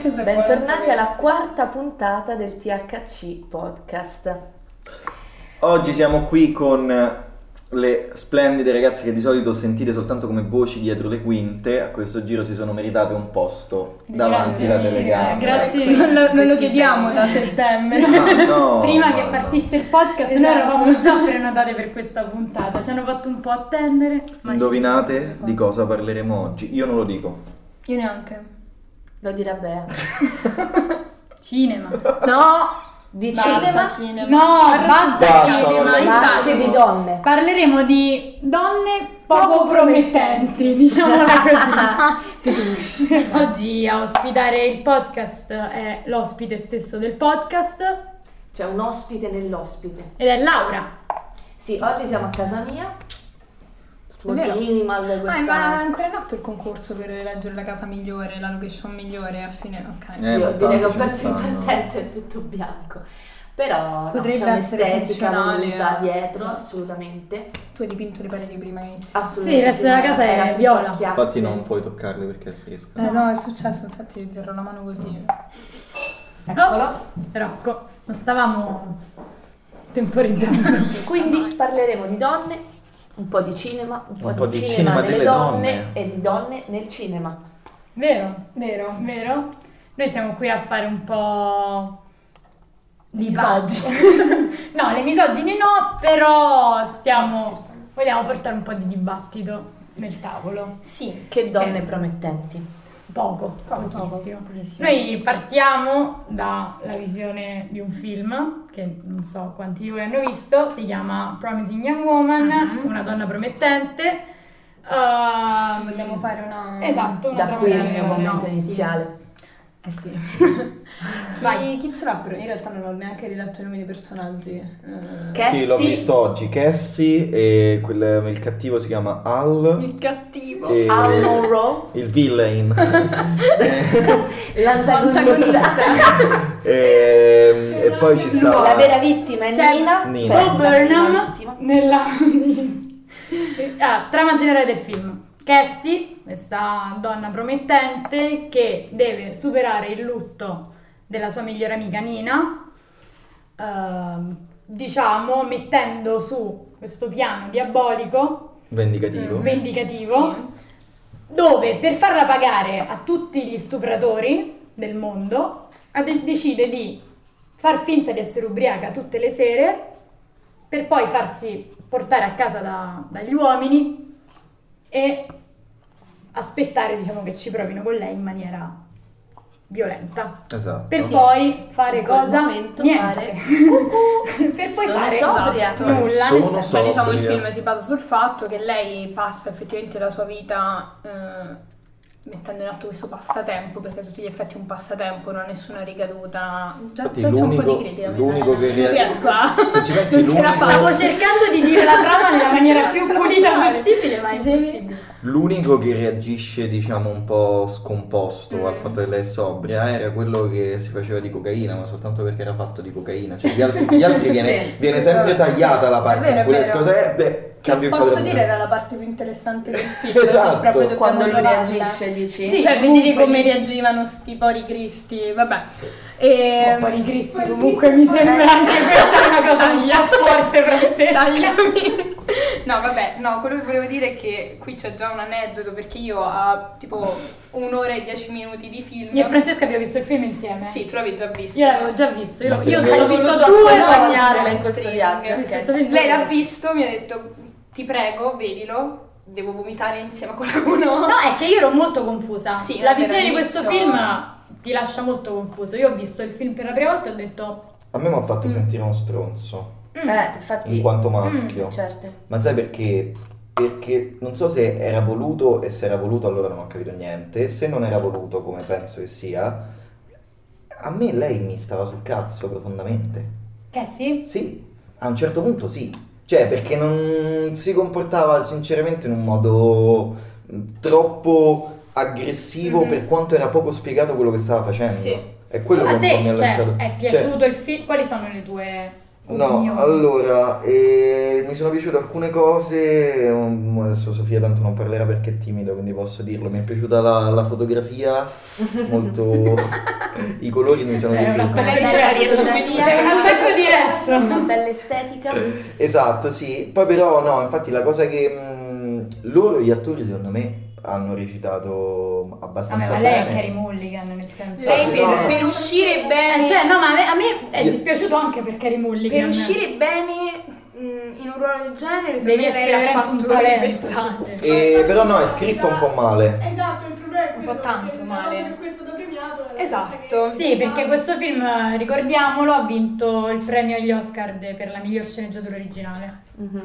Bentornati alla quarta puntata del THC Podcast. Oggi siamo qui con le splendide ragazze che di solito sentite soltanto come voci dietro le quinte. A questo giro si sono meritate un posto davanti alla telecamera. Grazie, non lo chiediamo da settembre. No, prima che partisse il podcast, esatto. Noi eravamo già prenotate per questa puntata, ci hanno fatto un po' attendere. Indovinate di cosa parleremo oggi? Io non lo dico. Io neanche. Lo dirà Bea. Cinema. No! Di cinema? No, basta cinema, infatti di donne. Parleremo di donne poco promettenti, diciamola così. Oggi a ospitare il podcast è l'ospite stesso del podcast. C'è un ospite nell'ospite. Ed è Laura. Sì, oggi siamo a casa mia. Minimal questa... ma è ancora in atto il concorso per eleggere la casa migliore, la location migliore a fine. Ok. Io direi che ho perso in partenza, è tutto bianco. Però potrebbe essere funzionale dietro, cioè, assolutamente. Tu hai dipinto le pareti prima che inizi. Assolutamente. Sì, il resto della casa era viola. Infatti non puoi toccarle perché è fresco. No, è successo, infatti io girò la mano così. Eccolo. Rocco, non stavamo temporizzando. Quindi parleremo di donne, un po' di cinema, un po' di cinema delle donne e di donne nel cinema. Vero? Noi siamo qui a fare un po' di no, le misoginie no, però vogliamo portare un po' di dibattito nel tavolo. Sì, che donne promettenti. Pochissimo. Noi partiamo dalla visione di un film che non so quanti di voi hanno visto, si chiama Promising Young Woman, una donna promettente. Vogliamo fare una... Esatto, una traduzione iniziale. Eh sì. Chi ce l'ha? In realtà non ho neanche riletto i nomi dei personaggi. Cassie. Sì, l'ho visto oggi. Cassie e il cattivo si chiama Al. Il cattivo. Al Monroe, il villain, l'antagonista, e poi ci sta la vera vittima è Nina Burnham nella trama generale del film. Cassie, questa donna promettente che deve superare il lutto della sua migliore amica Nina, diciamo mettendo su questo piano diabolico vendicativo sì. Dove per farla pagare a tutti gli stupratori del mondo decide di far finta di essere ubriaca tutte le sere per poi farsi portare a casa dagli uomini e aspettare, diciamo, che ci provino con lei in maniera violenta. Esatto. Per poi fare cosa? Niente. Per poi sono fare sobria. Nulla. Cioè, diciamo, il film si basa sul fatto che lei passa effettivamente la sua vita mettendo in atto questo passatempo, perché a tutti gli effetti è un passatempo, non ha nessuna ricaduta. Già c'è un po' di critica. L'unico che riesco a... non ce la fa. Stavo cercando di dire la trama nella maniera più pulita possibile, ma è impossibile. L'unico che reagisce, diciamo, un po' scomposto al fatto che lei è sobria era quello che si faceva di cocaina, ma soltanto perché era fatto di cocaina. Cioè gli altri viene sempre tagliata la parte in cui le scosette. Posso dire era la parte più interessante del film. Esatto. Proprio quando lui reagisce, dici? Sì, cioè vedere come reagivano sti pori cristi, vabbè. Sì. Pori cristi comunque mi sembra anche questa una cosa mia forte, Francesca. Tagliami. No, vabbè, no, quello che volevo dire è che qui c'è già un aneddoto, perché io a tipo 1 ora e 10 minuti di film... Io e Francesca abbiamo visto il film insieme. Sì, tu l'avevi già visto. Io l'avevo già visto, io l'ho visto 2 volte in questo viaggio. Lei l'ha visto, mi ha detto, ti prego, vedilo. Devo vomitare insieme a qualcuno. No, è che io ero molto confusa. Sì, la visione di questo film ti lascia molto confuso. Io ho visto il film per la prima volta e ho detto... A me mi ha fatto sentire uno stronzo. Infatti, in quanto maschio, certo. Ma sai perché? Perché non so se era voluto, e se era voluto allora non ho capito niente. Se non era voluto, come penso che sia, a me lei mi stava sul cazzo profondamente. Sì? Sì, a un certo punto sì. Cioè, perché non si comportava sinceramente in un modo troppo aggressivo, per quanto era poco spiegato quello che stava facendo. Sì. È quello a che te, mi ha lasciato. È piaciuto il film? Quali sono le tue... No, mio... allora, mi sono piaciute alcune cose, adesso Sofia tanto non parlerà perché è timida, quindi posso dirlo, mi è piaciuta la fotografia, molto, i colori mi sono piaciuti. Una bella diretto. Una bella estetica. Esatto, sì, poi però no, infatti la cosa che loro, gli attori secondo me, hanno recitato abbastanza bene. Ma lei è Carey Mulligan, nel senso, lei per uscire bene, cioè no, ma a me è dispiaciuto anche per Carey Mulligan. Per uscire bene in un ruolo del genere devi essere un talento, però no, è scritto un po' male. Esatto, il problema è un po' tanto male. Esatto, sì, perché questo film, ricordiamolo, ha vinto il premio agli Oscar per la miglior sceneggiatura originale. Mm-hmm.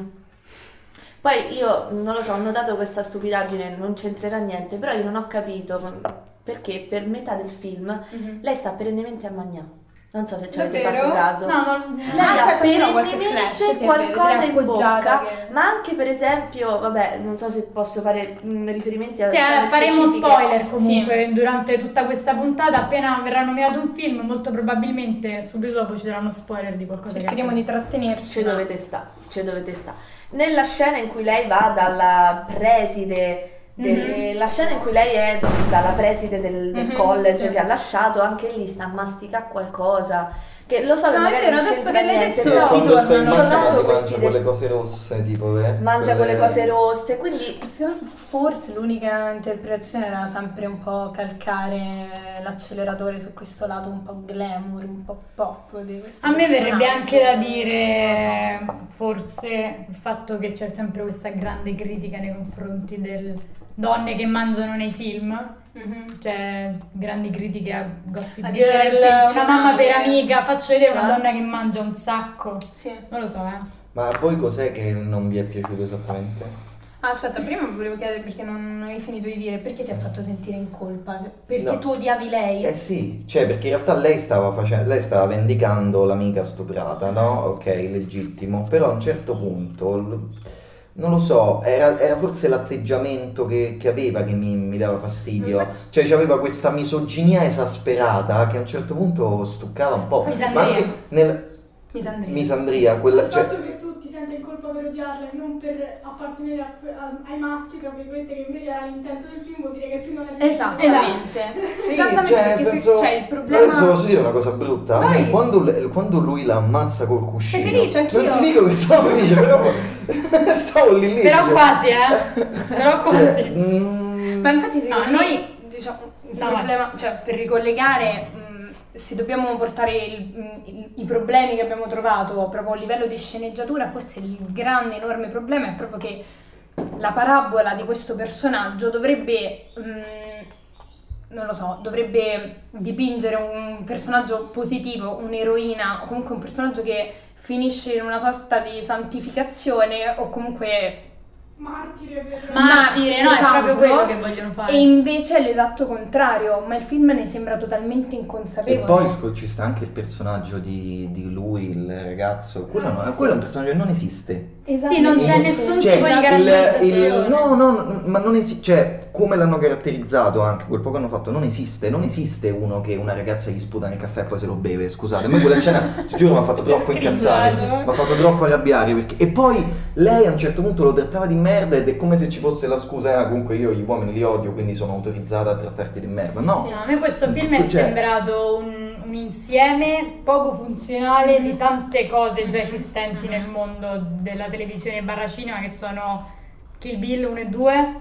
Poi io, non lo so, ho notato questa stupidaggine, non c'entrerà niente, però io non ho capito perché per metà del film lei sta perennemente a magnà. Non so se ci avete fatto caso. No, non... Aspetta, c'era qualche flash, qualcosa in bocca, che... ma anche per esempio, vabbè, non so se posso fare riferimenti a... Sì, faremo spoiler comunque, sì, durante tutta questa puntata, appena verrà nominato un film, molto probabilmente subito dopo ci saranno spoiler di qualcosa. Cercheremo di trattenerci. Ci dovete sta, ci dovete sta. Nella scena in cui lei va dalla preside, la scena in cui lei è dalla preside del college, sì, che ha lasciato, anche lì sta a masticare qualcosa. Che lo so che no, magari non c'entra niente, però mangia quelle cose rosse, tipo mangia quelle cose rosse, quindi forse l'unica interpretazione era sempre un po' calcare l'acceleratore su questo lato un po' glamour, un po' pop di questo. A me verrebbe anche da dire forse il fatto che c'è sempre questa grande critica nei confronti del donne che mangiano nei film. Mm-hmm. Cioè, grandi critiche a Gossip Girl, Una mamma per amica, faccio vedere una donna che mangia un sacco. Sì. Non lo so, Ma a voi cos'è che non vi è piaciuto esattamente? Ah, aspetta, prima volevo chiedere perché non hai finito di dire, perché ti ha fatto sentire in colpa? Perché tu odiavi lei? Eh sì, cioè perché in realtà lei stava vendicando l'amica stuprata, no? Ok, legittimo, però a un certo punto... non lo so, era forse l'atteggiamento che aveva che mi dava fastidio, cioè aveva questa misoginia esasperata che a un certo punto stuccava un po'. Misandria. Ma anche misandria, quella, il fatto che tu ti senti in colpa per odiarla e non per appartenere ai maschi, tra virgolette, che invece era l'intento del film, vuol dire che il film non è esattamente. Sì, esattamente, cioè, senso, c'è il problema. Adesso posso dire una cosa brutta? A me quando lui la ammazza col cuscino, non ti dico che sono felice, però stavo lì. Però quasi, però quasi. Cioè, ma infatti secondo noi, diciamo, il problema, cioè, per ricollegare, se dobbiamo portare i problemi che abbiamo trovato proprio a livello di sceneggiatura, forse il grande, enorme problema è proprio che la parabola di questo personaggio dovrebbe, non lo so, dovrebbe dipingere un personaggio positivo, un'eroina, o comunque un personaggio che finisce in una sorta di santificazione o comunque... Martire, no, esatto, è proprio quello che vogliono fare. E invece è l'esatto contrario, ma il film ne sembra totalmente inconsapevole. E poi ci sta anche il personaggio di lui, il ragazzo. Quello è un personaggio che non esiste. Esatto. Sì, non c'è nessun tipo di caratterizzazione. No, ma non esiste. Cioè, come l'hanno caratterizzato anche quel poco che hanno fatto, non esiste uno che una ragazza gli sputa nel caffè e poi se lo beve. Scusate, ma quella scena, ti giuro, mi ha fatto troppo incazzare, mi ha fatto troppo arrabbiare, perché... E poi lei a un certo punto lo trattava di merda ed è come se ci fosse la scusa, comunque io gli uomini li odio, quindi sono autorizzata a trattarti di merda. No, sì, a me questo film è sembrato un insieme poco funzionale di tante cose già esistenti nel mondo della televisione barra cinema, che sono Kill Bill 1 e 2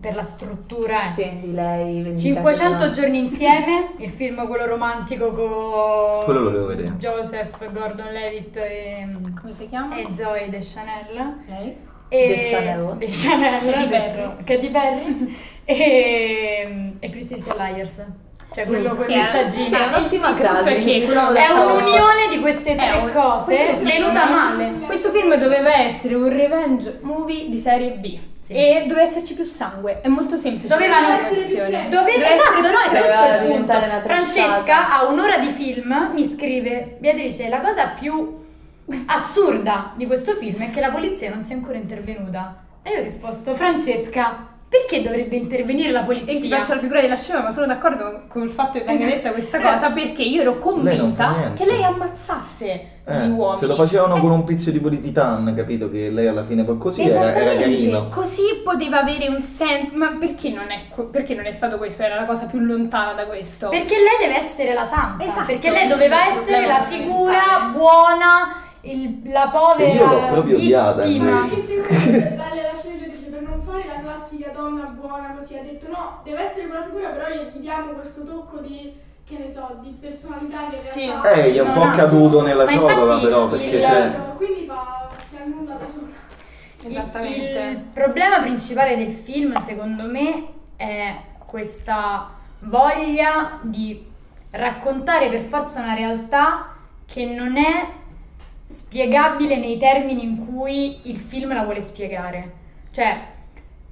per la struttura, sì, di lei, 500 giorni insieme, il film quello romantico quello lo devo vedere, Joseph Gordon-Levitt e come si chiama? E Zoe Deschanel. Okay. Deschanel, che è di Perry e Princess and the Frog, cioè quello con il messaggino, è un'ultima frase, è un'unione di queste tre cose venuta male. Questo film doveva essere un revenge movie di serie B. Sì. E doveva esserci più sangue, è molto semplice. Doveva diventare una Francesca a un'ora di film mi scrive: Beatrice, la cosa più assurda di questo film è che la polizia non sia ancora intervenuta. E io ho risposto: Francesca, perché dovrebbe intervenire la polizia? E ti faccio la figura della scema, ma sono d'accordo con il fatto che venga detta questa cosa, perché io ero convinta che lei ammazzasse gli uomini. Se lo facevano con un pizzo tipo di Titan, capito? Che lei alla fine poi così era carino. Così poteva avere un senso, ma perché non è stato questo? Era la cosa più lontana da questo. Perché lei deve essere la santa. Esatto. Perché lei doveva essere la figura buona, la povera. E io l'ho proprio odiata. La classica donna buona così ha detto no, deve essere quella figura, però gli diamo questo tocco di, che ne so, di personalità che sì. Gli è un po' caduto nella ciotola, però perché quindi si annulla da sola. Esattamente. Il problema principale del film, secondo me, è questa voglia di raccontare per forza una realtà che non è spiegabile nei termini in cui il film la vuole spiegare. Cioè,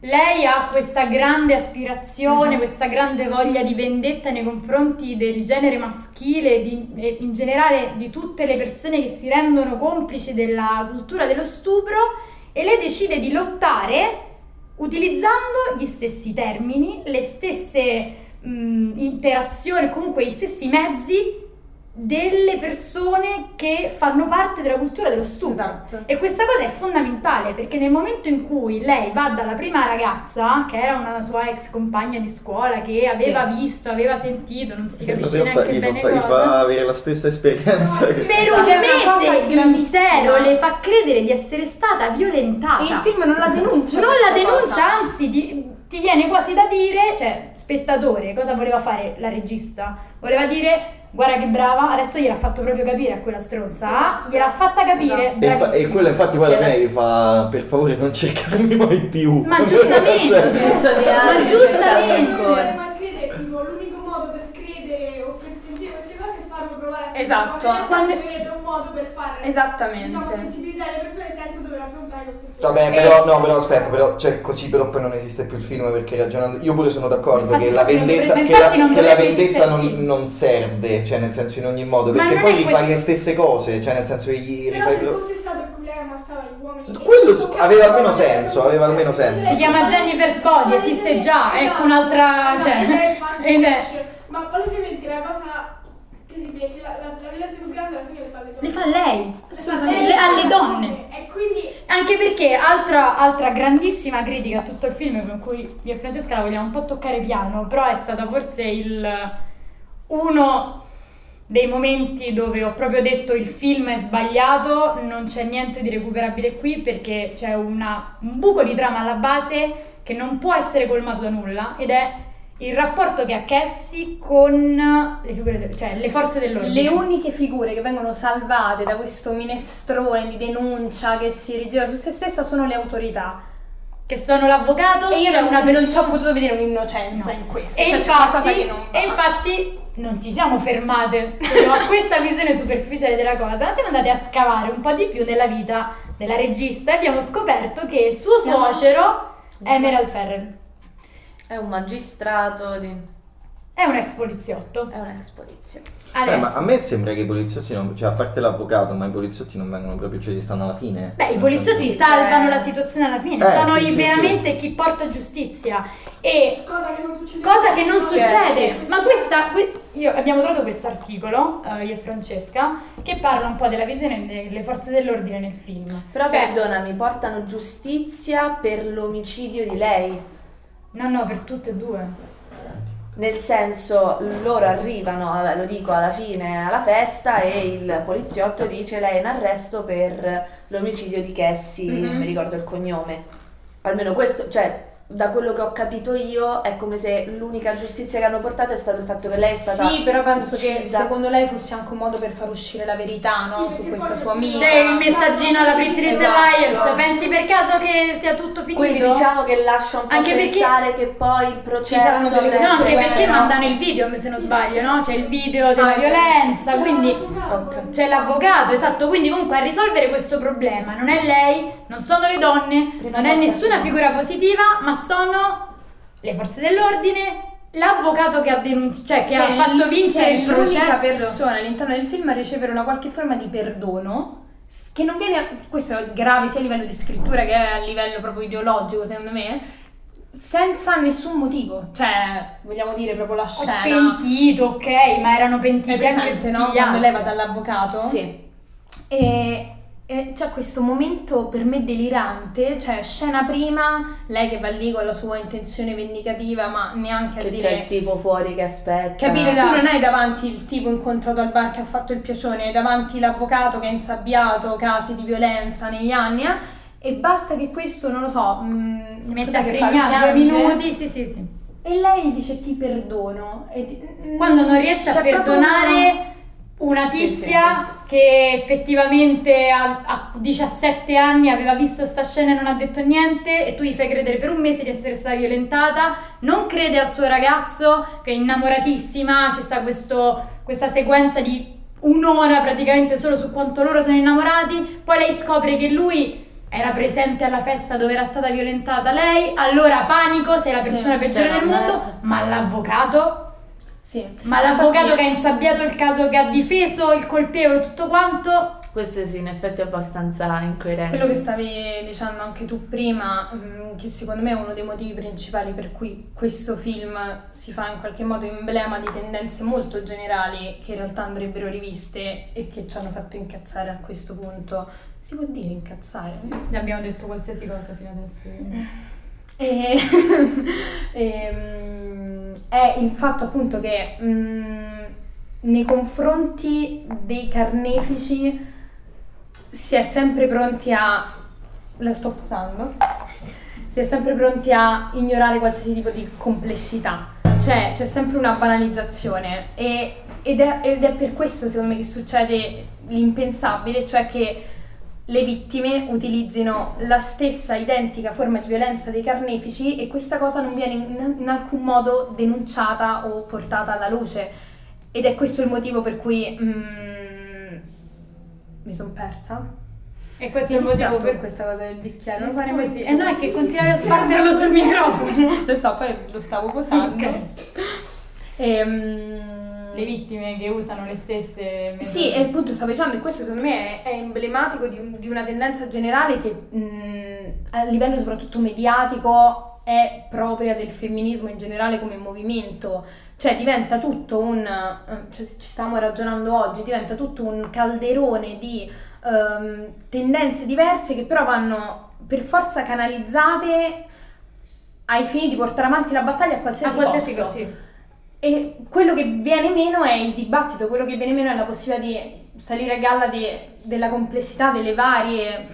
lei ha questa grande aspirazione, questa grande voglia di vendetta nei confronti del genere maschile e in generale di tutte le persone che si rendono complici della cultura dello stupro, e lei decide di lottare utilizzando gli stessi termini, le stesse interazioni, comunque gli stessi mezzi delle persone che fanno parte della cultura dello stupro. Esatto. E questa cosa è fondamentale, perché nel momento in cui lei va dalla prima ragazza, che era una sua ex compagna di scuola, che aveva visto, aveva sentito, non si capisce neanche bene cosa, fa avere la stessa esperienza per un mese intero, le fa credere di essere stata violentata, e il film non la denuncia, anzi ti viene quasi da dire, cioè spettatore, cosa voleva fare la regista? Voleva dire: guarda che brava, adesso gliel'ha fatto proprio capire a quella stronza, gliel'ha fatta capire, bravissima. E quella infatti poi alla fine gli fa: per favore non cercarmi mai più. Ma giustamente, ma crede, tipo, l'unico modo per credere o per sentire queste cose è farlo provare a te. Esatto. Quando un modo per fare, esattamente, diciamo, sensibilizzare le persone senza dover affrontare lo stesso. Vabbè, però no, però aspetta, però cioè così però poi non esiste più il film, perché ragionando io pure sono d'accordo, infatti, che la vendetta non serve, cioè nel senso, in ogni modo, perché poi gli fai le stesse cose, cioè nel senso che gli rifai. Però se fosse stato il cui lei ammazzava gli uomini, quello aveva almeno senso, si chiama Jennifer's Body, esiste già, ecco un'altra, cioè ma palesemente la cosa terribile che la violenza più grande alla fine le fa lei, alle donne. E quindi, anche perché altra grandissima critica a tutto il film, con cui io e Francesca la vogliamo un po' toccare piano, però è stato forse uno dei momenti dove ho proprio detto: il film è sbagliato, non c'è niente di recuperabile qui, perché c'è un buco di trama alla base che non può essere colmato da nulla, ed è il rapporto che ha Cassie con le figure cioè le forze dell'ordine. Le uniche figure che vengono salvate da questo minestrone di denuncia che si rigira su se stessa sono le autorità, che sono l'avvocato, e io non ci ho potuto vedere un'innocenza in questo, e, cioè, infatti non ci siamo fermate a questa visione superficiale della cosa, siamo andate a scavare un po' di più nella vita della regista e abbiamo scoperto che suo suocero è Emerald Fennell. È un magistrato è un ex poliziotto. Beh, ma a me sembra che i poliziotti cioè, a parte l'avvocato, ma i poliziotti non vengono proprio, cioè ci stanno alla fine. Beh, i poliziotti salvano la situazione alla fine, sono veramente chi porta giustizia. E cosa che non succede. Ma abbiamo trovato questo articolo, io e Francesca, che parla un po' della visione delle forze dell'ordine nel film. Però perdonami, portano giustizia per l'omicidio di lei. No, per tutte e due. Nel senso, loro arrivano, lo dico, alla fine alla festa, e il poliziotto dice: lei è in arresto per l'omicidio di Cassie, non mi ricordo il cognome. Almeno questo, cioè, da quello che ho capito io, è come se l'unica giustizia che hanno portato è stato il fatto che lei è stata uccisa. Sì, però penso che secondo lei fosse anche un modo per far uscire la verità, no? Su questa sua amica. Cioè, il messaggino alla Beatrice pensi per caso che sia tutto finito? Quindi diciamo che lascia un po' pensare che poi il processo anche perché mandano il video, se non sbaglio, no? C'è il video della violenza, quindi c'è l'avvocato, esatto, quindi comunque a risolvere questo problema non è lei, non sono le donne, non è nessuna figura positiva, ma sono le forze dell'ordine, l'avvocato che ha ha fatto vincere il processo. L'unica persona all'interno del film a ricevere una qualche forma di perdono, che non viene, questo è grave sia a livello di scrittura che a livello proprio ideologico, secondo me, senza nessun motivo, cioè vogliamo dire proprio la scena. Pentito, ok, ma erano pentiti presente, anche tutti, no? Quando lei va dall'avvocato. Sì. E c'è questo momento per me delirante, cioè scena prima, lei che va lì con la sua intenzione vendicativa, ma neanche che a dire che c'è il tipo fuori che aspetta. Capire, tu non hai davanti il tipo incontrato al bar che ha fatto il piacione, hai davanti l'avvocato che ha insabbiato casi di violenza negli anni, e basta che questo, non lo so, si mette a fregnare 2 minuti, sì. E lei dice ti perdono, e quando non riesce a perdonare una tizia sì. che effettivamente a 17 anni aveva visto sta scena e non ha detto niente, e tu gli fai credere per un mese di essere stata violentata, non crede al suo ragazzo che è innamoratissima, ci sta questa sequenza di un'ora praticamente solo su quanto loro sono innamorati, poi lei scopre che lui era presente alla festa dove era stata violentata lei, allora panico, sei la persona peggiore del mondo, ma l'avvocato? Sì. Ma l'avvocato che ha insabbiato il caso, che ha difeso il colpevole, tutto quanto. Questo sì, in effetti è abbastanza incoerente. Quello che stavi dicendo anche tu prima, che secondo me è uno dei motivi principali per cui questo film si fa in qualche modo emblema di tendenze molto generali che in realtà andrebbero riviste e che ci hanno fatto incazzare a questo punto. Si può dire incazzare? Sì, abbiamo detto qualsiasi cosa fino adesso. È il fatto appunto che nei confronti dei carnefici si è sempre pronti a... la sto posando? Si è sempre pronti a ignorare qualsiasi tipo di complessità, cioè c'è sempre una banalizzazione, ed è per questo secondo me che succede l'impensabile, cioè che le vittime utilizzino la stessa identica forma di violenza dei carnefici, e questa cosa non viene in alcun modo denunciata o portata alla luce, ed è questo il motivo per cui mi sono persa. E questo è il motivo per questa cosa del bicchiere. Non faremo così. No, è che continuare a sbatterlo sul microfono. Lo so, poi lo stavo posando. Okay. Le vittime che usano le stesse... Sì, e appunto stavo dicendo, e questo secondo me è emblematico di una tendenza generale che a livello soprattutto mediatico è propria del femminismo in generale come movimento, cioè diventa tutto un... cioè, ci stiamo ragionando oggi, diventa tutto un calderone di tendenze diverse che però vanno per forza canalizzate ai fini di portare avanti la battaglia a qualsiasi costo. Sì. E quello che viene meno è il dibattito, quello che viene meno è la possibilità di salire a galla della complessità delle varie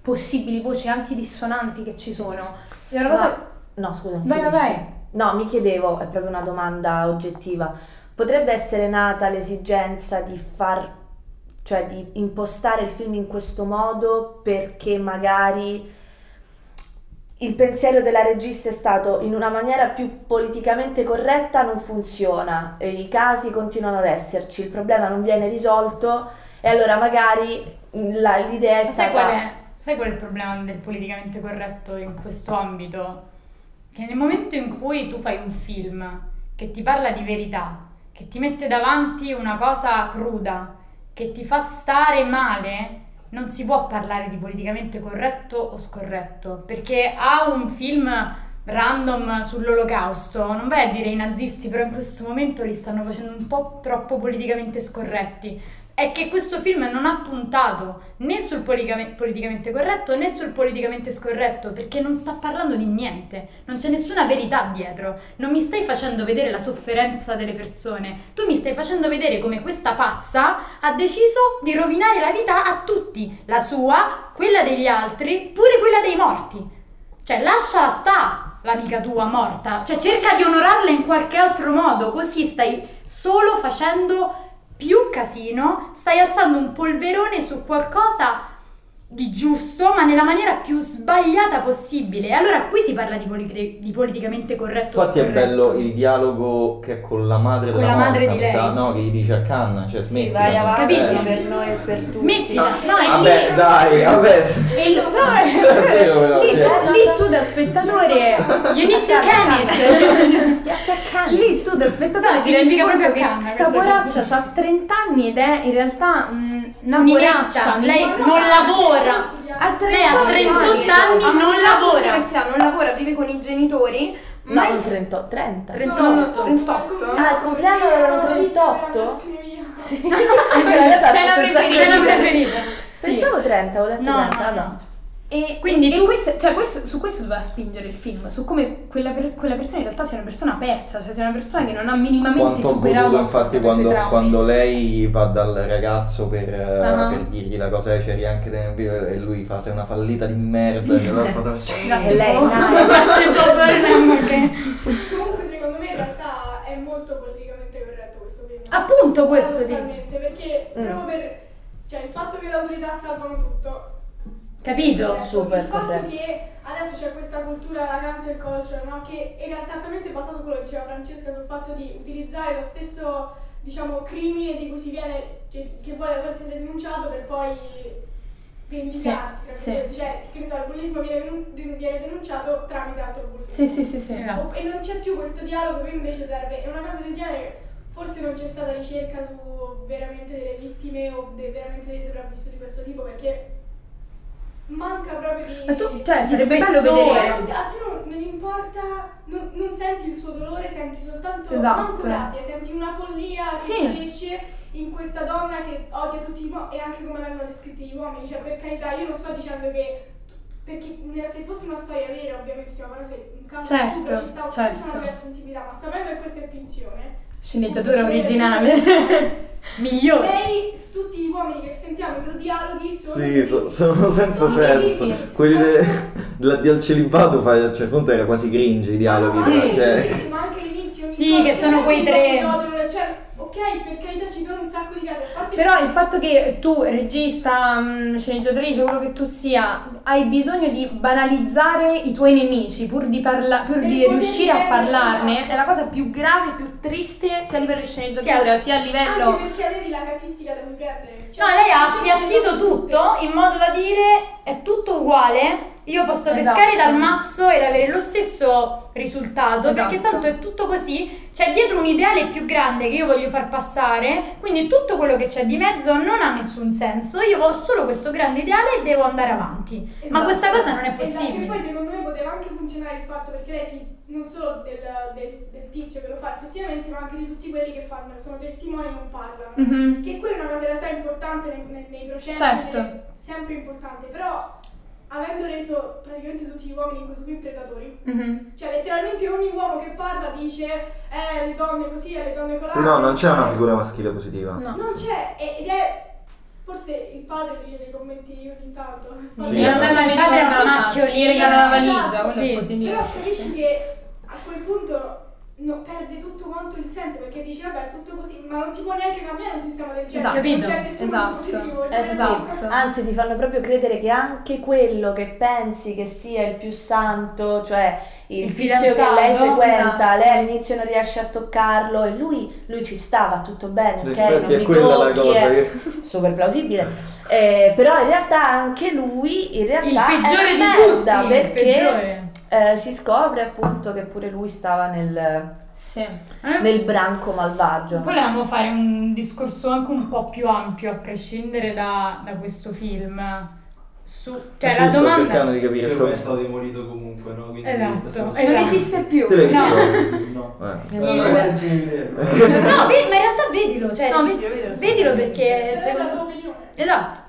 possibili voci anche dissonanti che ci sono. È una cosa... No, scusa. Vai. No, mi chiedevo, è proprio una domanda oggettiva, potrebbe essere nata l'esigenza di di impostare il film in questo modo perché magari... il pensiero della regista è stato: in una maniera più politicamente corretta non funziona, i casi continuano ad esserci, il problema non viene risolto, e allora magari l'idea è stata... Sai qual è il problema del politicamente corretto in questo ambito? Che nel momento in cui tu fai un film che ti parla di verità, che ti mette davanti una cosa cruda, che ti fa stare male... non si può parlare di politicamente corretto o scorretto, perché ha un film random sull'olocausto, non vai a dire i nazisti, però in questo momento li stanno facendo un po' troppo politicamente scorretti. È che questo film non ha puntato né sul politicamente corretto né sul politicamente scorretto, perché non sta parlando di niente, non c'è nessuna verità dietro, non mi stai facendo vedere la sofferenza delle persone, tu mi stai facendo vedere come questa pazza ha deciso di rovinare la vita a tutti, la sua, quella degli altri, pure quella dei morti. Cioè lascia sta l'amica tua morta, cioè cerca di onorarla in qualche altro modo, così stai solo facendo più casino, stai alzando un polverone su qualcosa di giusto, ma nella maniera più sbagliata possibile. E allora qui si parla di politicamente corretto. Infatti è bello il dialogo che è con la madre della morta, di lei. Che gli dice a canna, cioè smetti. Sì, vai avanti, per noi e per tutti. Smetti, vabbè. Lì tu da spettatore, ti rendi conto che sta poraccia c'ha 30 anni ed è in realtà una poraccia, lei non lavora. A 38 anni non lavora, università, non lavora, vive con i genitori. Ma no, 38. Ah, il compleanno erano 38? Sì. Scena preferita. Pensavo 30, ho letto 30. No. E quindi tu... su questo doveva spingere il film, su come quella persona in realtà sia una persona persa, cioè c'è una persona che non ha minimamente superato. Infatti quando lei va dal ragazzo per dirgli la cosa che c'eri anche nel video, e lui fa sei una fallita di merda, e allora fa sì, e lei no. Comunque secondo me in realtà è molto politicamente corretto questo film. Appunto questo sì. Perché proprio per il fatto che le autorità salvano tutto. Capito? Super. Il fatto che adesso c'è questa cultura, la cancel culture, no? Che era esattamente basato quello che diceva Francesca sul fatto di utilizzare lo stesso, diciamo, crimine di cui si viene, cioè, che vuole aver essere denunciato per poi vendicarsi. Sì. Cioè, che ne so, il bullismo viene denunciato tramite altro bullismo. Sì. No. E non c'è più questo dialogo che invece serve. È una cosa del genere. Forse non c'è stata ricerca su veramente delle vittime o veramente dei sopravvissuti di questo tipo, perché manca proprio di... Ma tu, cioè, sarebbe bello vedere... A te non importa, non senti il suo dolore, senti soltanto... Esatto. Rabbia, senti una follia che cresce in questa donna che odia tutti e anche come vengono descritti gli uomini. Cioè, per carità, io non sto dicendo che... Perché se fosse una storia vera, ovviamente, ma se un caso ci sta tutta una sensibilità, ma sapendo che questa è finzione... Sceneggiatura originale... Migliore. Lei, tutti gli uomini che sentiamo i loro dialoghi sono senza senso. Quelli del celibato, a un certo punto era quasi cringe i dialoghi. Ma anche l'inizio che sono quei tre. Ok, per carità ci sono un sacco di case. Però il fatto che tu, regista, sceneggiatrice, quello che tu sia, hai bisogno di banalizzare i tuoi nemici pur di riuscire a parlarne, è la cosa più grave, più triste, sia a livello di sceneggiatura, sia a livello... Anche perché vedi la casistica da cui prendere. Cioè, no, lei ha appiattito tutto in modo da dire è tutto uguale, io posso pescare dal mazzo ed avere lo stesso risultato, perché tanto è tutto così, c'è dietro un ideale più grande che io voglio far passare, quindi tutto quello che c'è di mezzo non ha nessun senso, io ho solo questo grande ideale e devo andare avanti. Ma questa cosa non è possibile. E poi secondo me poteva anche funzionare il fatto, perché lei non solo del tizio che lo fa effettivamente, ma anche di tutti quelli che sono testimoni e non parlano, che quella è una cosa in realtà importante nei processi, sempre importante, però avendo reso praticamente tutti gli uomini in questo film predatori, cioè letteralmente ogni uomo che parla dice le donne così, le donne colà. No, non c'è una figura maschile positiva. No. Non c'è, ed è forse il padre dice dei commenti ogni tanto. Il padre è una macchia, gli regala la valigia, quello è positivo. Però capisci che a quel punto perde tutto quanto il senso, perché dice vabbè è tutto così, ma non si può neanche cambiare un sistema del genere, non c'è nessuno positivo. Anzi ti fanno proprio credere che anche quello che pensi che sia il più santo, cioè il tizio che lei frequenta, lei all'inizio non riesce a toccarlo e lui ci stava, tutto bene, ok, non mi tocchi, è super plausibile. Però in realtà anche lui il peggiore di tutti, perché si scopre appunto che pure lui stava nel branco malvagio. Volevamo fare un discorso anche un po' più ampio a prescindere da questo film. Cioè la domanda cercando di capire che è stato demolito comunque, no? Quindi non esiste più. Ma in realtà vedilo, vedilo perché se la tua opinione.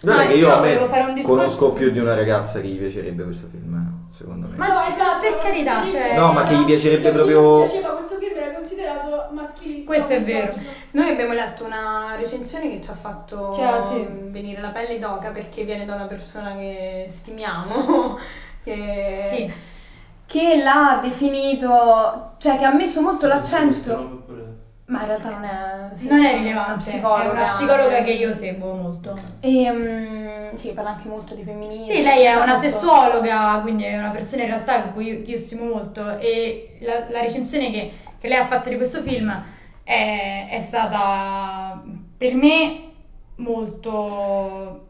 Guarda che io conosco più di una ragazza che gli piacerebbe questo film, secondo me. Ma no, per carità, ma che gli piacerebbe proprio. Piaceva questo film, era considerato maschilista. Questo è vero. Noi abbiamo letto una recensione che ci ha fatto venire la pelle d'oca, perché viene da una persona che stimiamo, che l'ha definito, cioè che ha messo molto l'accento. Ma in realtà non è rilevante, è una psicologa che io seguo molto. E parla anche molto di femminismo. Sì, lei è una sessuologa, quindi è una persona in realtà con cui io stimo molto. E la recensione che lei ha fatto di questo film è stata per me molto...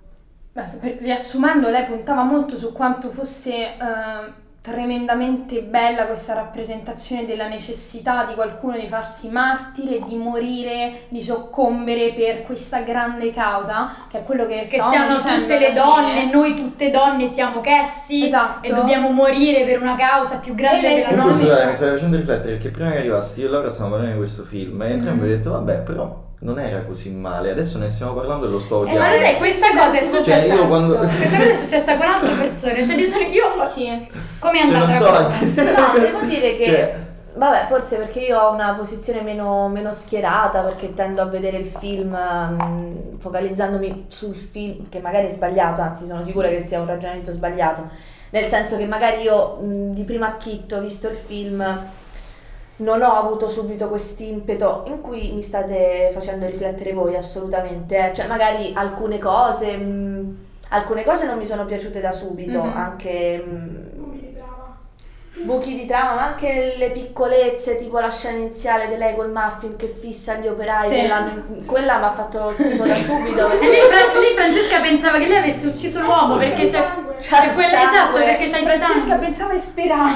Riassumendo, lei puntava molto su quanto fosse tremendamente bella questa rappresentazione della necessità di qualcuno di farsi martire, di morire, di soccombere per questa grande causa, che è quello che siamo tutte le donne, noi tutte donne siamo Cassie, esatto, e dobbiamo morire per una causa più grande della nostra. Scusate, mi stai facendo riflettere perché prima che arrivassi io e Laura stiamo parlando di questo film e entrambi abbiamo detto vabbè, però non era così male, adesso ne stiamo parlando e lo sto odiando. Ma lo sai, questa cosa è successa, cioè, questa cosa è successa con altre persone, cioè io sì. Come è andata? No, devo dire che vabbè, forse perché io ho una posizione meno schierata, perché tendo a vedere il film focalizzandomi sul film, che magari è sbagliato, anzi sono sicura che sia un ragionamento sbagliato, nel senso che magari io di primo acchitto, visto il film, non ho avuto subito quest'impeto in cui mi state facendo riflettere voi assolutamente, cioè magari alcune cose non mi sono piaciute da subito, anche buchi di trama, ma anche le piccolezze, tipo la scena iniziale di lei col muffin che fissa gli operai, sì, quella mi ha fatto schifo da subito. E lì Francesca pensava che lei avesse ucciso l'uomo perché c'è quella, esatto, perché c'è il sangue. Francesca pensava e sperava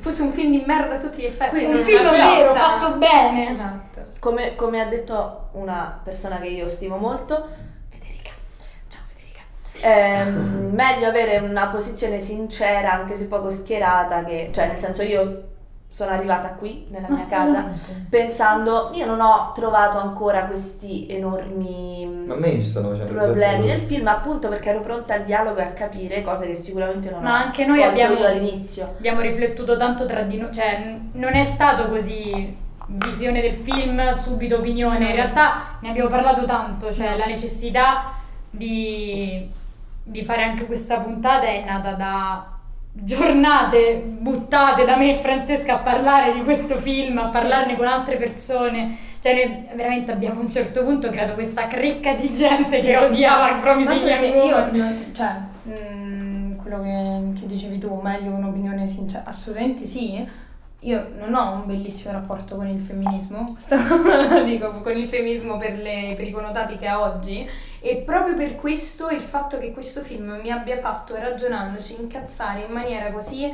fosse un film di merda a tutti gli effetti, un film vero fatto bene, esatto, come ha detto una persona che io stimo molto, Federica, ciao Federica, meglio avere una posizione sincera anche se poco schierata, che cioè nel senso io sono arrivata qui nella mia casa pensando, io non ho trovato ancora questi enormi problemi nel film, appunto perché ero pronta al dialogo e a capire cose che sicuramente non ho. Ma anche noi abbiamo riflettuto tanto tra di noi, cioè non è stato così visione del film, subito opinione, in realtà ne abbiamo parlato tanto, cioè la necessità di fare anche questa puntata è nata da giornate buttate da me e Francesca a parlare di questo film, a parlarne con altre persone, cioè noi veramente abbiamo a un certo punto creato questa cricca di gente che odiava il Promising Young Woman. Quello che dicevi tu, meglio un'opinione sincera, assolutamente sì. Io non ho un bellissimo rapporto con il femminismo, dico con il femminismo per i connotati che ha oggi, e proprio per questo il fatto che questo film mi abbia fatto, ragionandoci, incazzare in maniera così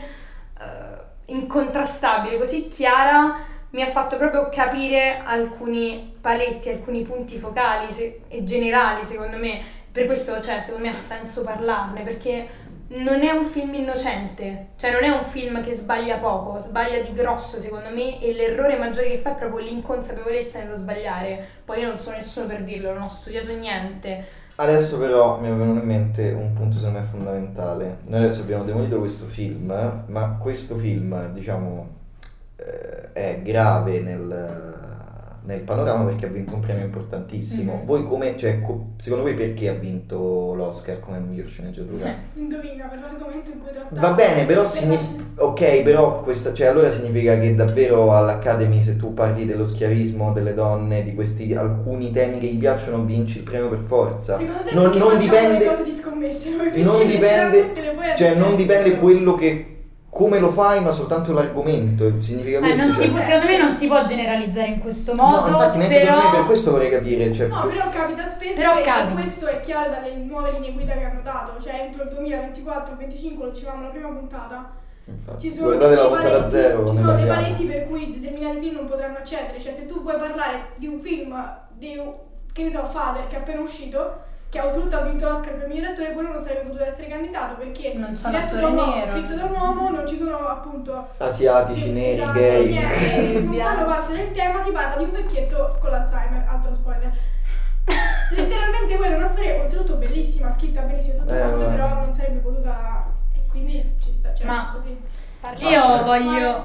incontrastabile, così chiara, mi ha fatto proprio capire alcuni paletti, alcuni punti focali e generali, secondo me. Per questo, cioè, secondo me ha senso parlarne, perché non è un film innocente, cioè non è un film che sbaglia poco, sbaglia di grosso secondo me, e l'errore maggiore che fa è proprio l'inconsapevolezza nello sbagliare. Poi io non sono nessuno per dirlo, non ho studiato niente. Adesso però mi è venuto in mente un punto secondo me fondamentale. Noi adesso abbiamo demolito questo film, ma questo film, diciamo, è grave nel panorama perché ha vinto un premio importantissimo. Voi come, cioè, secondo voi perché ha vinto l'Oscar come miglior sceneggiatura? Indovina per l'argomento in cui trattava. Va bene, però ok, però questa, cioè, allora significa che davvero all'Academy, se tu parli dello schiavismo delle donne, di questi alcuni temi che gli piacciono, vinci il premio per forza. Non dipende cose di scommesse, non dipende, cioè non dipende quello che come lo fai, ma soltanto l'argomento significa questo. Secondo me non si può generalizzare in questo modo. No, infatti, però per questo vorrei capire. Cioè, no, però capita spesso, e questo è chiaro dalle nuove linee guida che hanno dato. Cioè, entro il 2024-2025 lo dicevamo alla prima puntata. Infatti, ci sono dei paletti per cui determinati film non potranno accedere. Cioè, se tu vuoi parlare di un film di, che ne so, Father, che è appena uscito, che ha tutto, ha vinto l'Oscar per miglior attore, quello non sarebbe potuto essere candidato perché non sono attore nero, scritto da un uomo, non ci sono appunto asiatici, neri, gay, non fanno parte del tema. Si parla di un vecchietto con l'Alzheimer, altro spoiler. Letteralmente quella è una storia oltretutto bellissima, scritta benissimo, tutto quanto, però non sarebbe potuta, e quindi ci sta, cioè, ma così. Io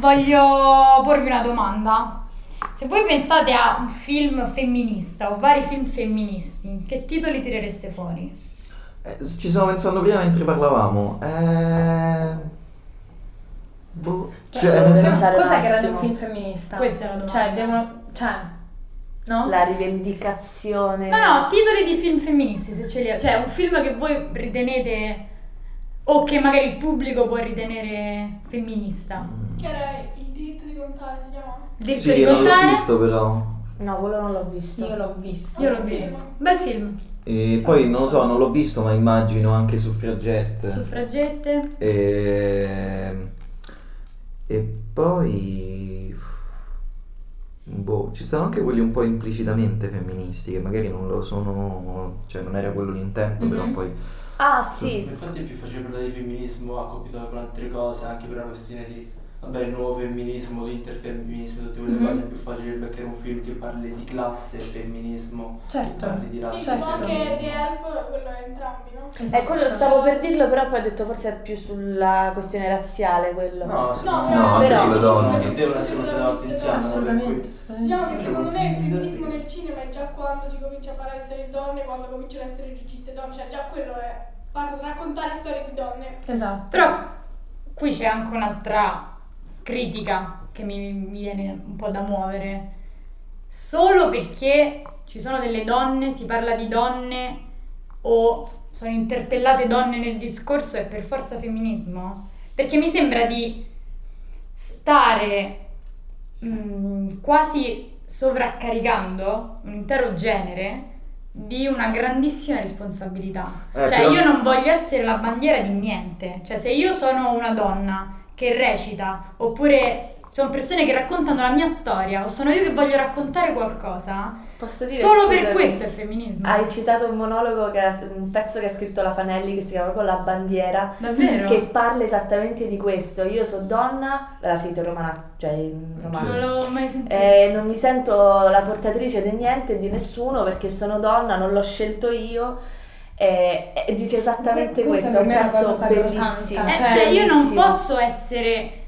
voglio porvi una domanda. Se voi pensate a un film femminista o vari film femministi, che titoli tirereste fuori? Ci stavo pensando prima mentre parlavamo. Cos'è che rende un film femminista? Questa è una domanda. La rivendicazione. No, titoli di film femministi, se ce li ha. Cioè, un film che voi ritenete, o che magari il pubblico può ritenere femminista. Che era Il diritto di contare, si chiama? Sì, non l'ho visto però. No, quello non l'ho visto. Io l'ho visto. Bel film. E poi non lo so, non l'ho visto, ma immagino anche Suffragette. E poi boh, ci sono anche quelli un po' implicitamente femministi che magari non lo sono, cioè non era quello l'intento, però poi sì. Infatti è più facile parlare di femminismo accoppiato con altre cose, anche per una questione di il nuovo femminismo, l'interfemminismo, tutte quelle cose, è più facile perché è un film che parli di classe, femminismo, certo, parli di razza. Sì, certo. Anche di Help, quello è entrambi, no? Esatto. Quello stavo per dirlo, però poi ho detto forse è più sulla questione razziale quello. No, però anche sulle donne. Perché devono essere tutte davanti insieme. Assolutamente. Diciamo che secondo me il femminismo nel cinema è già quando si comincia a parlare di serie donne, quando cominciano ad essere registe donne, cioè già quello è raccontare storie di donne. Esatto. Però qui c'è anche un'altra critica che mi viene un po' da muovere. Solo perché ci sono delle donne, si parla di donne o sono interpellate donne nel discorso, è per forza femminismo? Perché mi sembra di stare quasi sovraccaricando un intero genere di una grandissima responsabilità. Cioè, io non voglio essere la bandiera di niente. Cioè, se io sono una donna che recita, oppure sono persone che raccontano la mia storia, o sono io che voglio raccontare qualcosa, posso dire, solo per questo è femminismo. Hai citato un monologo, che è un pezzo che ha scritto la Fanelli, che si chiama proprio La bandiera. Davvero? Che parla esattamente di questo. Io sono donna, l'ha scritto Romana, cioè Romana. Non l'ho mai sentito. Non mi sento la portatrice di niente, di nessuno, perché sono donna, non l'ho scelto io. E dice esattamente questo, è un pezzo bellissimo. Cioè io non posso essere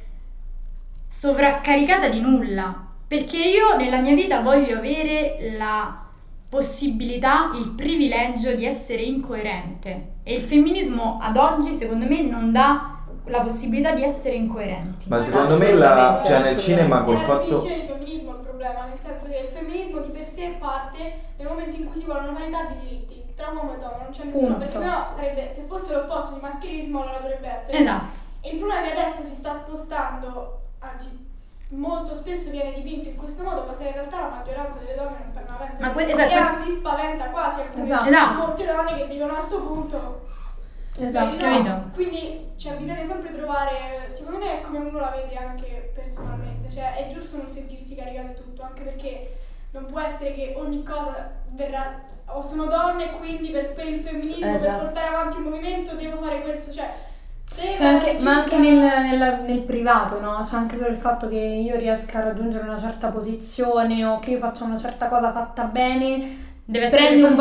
sovraccaricata di nulla, perché io nella mia vita voglio avere la possibilità, il privilegio di essere incoerente, e il femminismo ad oggi secondo me non dà la possibilità di essere incoerenti. Ma secondo me cioè nel cinema col fatto femminismo il problema, nel senso che il femminismo di per sé parte nel momento in cui si vuole una parità di diritti tra uomo e donna, non c'è nessuno, perché sennò sarebbe, se fosse l'opposto di maschilismo allora dovrebbe essere. Esatto. E il problema è che adesso si sta spostando, anzi molto spesso viene dipinto in questo modo, ma se in realtà la maggioranza delle donne non pensa, ma esatto, anzi spaventa quasi alcune, esatto, molte donne che dicono a sto punto. Esatto. Quindi cioè, bisogna sempre trovare, secondo me è come uno la vede anche personalmente, cioè è giusto non sentirsi caricato di tutto, anche perché non può essere che ogni cosa verrà, o sono donne quindi per il femminismo, esatto, per portare avanti il movimento devo fare questo, cioè anche, ma anche nel privato, no? C'è anche solo il fatto che io riesca a raggiungere una certa posizione, o che io faccia una certa cosa fatta bene prende un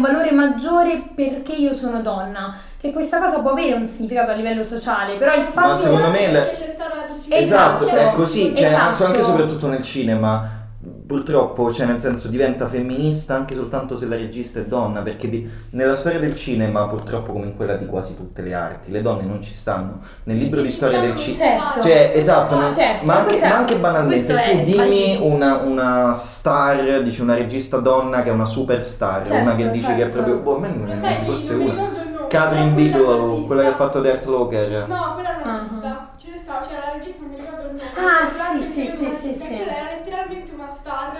valore maggiore perché io sono donna, che questa cosa può avere un significato a livello sociale, però il fatto c'è stata la difficoltà, esatto, cioè, è così, cioè, esatto, anche soprattutto nel cinema purtroppo, cioè nel senso, diventa femminista anche soltanto se la regista è donna, perché nella storia del cinema, purtroppo come in quella di quasi tutte le arti, le donne non ci stanno nel libro di storia del cinema, certo, cioè esatto, certo, ma anche banalmente tu dimmi una star, dici una regista donna che è una superstar, certo, una che dice, certo, che è proprio boh, a me non è forse una Kathryn Bigelow, quella che ha fatto The Hurt Locker, no, quella non ci sta, c'era la regista, non mi ricordo il nome, sì, quella era letteralmente una star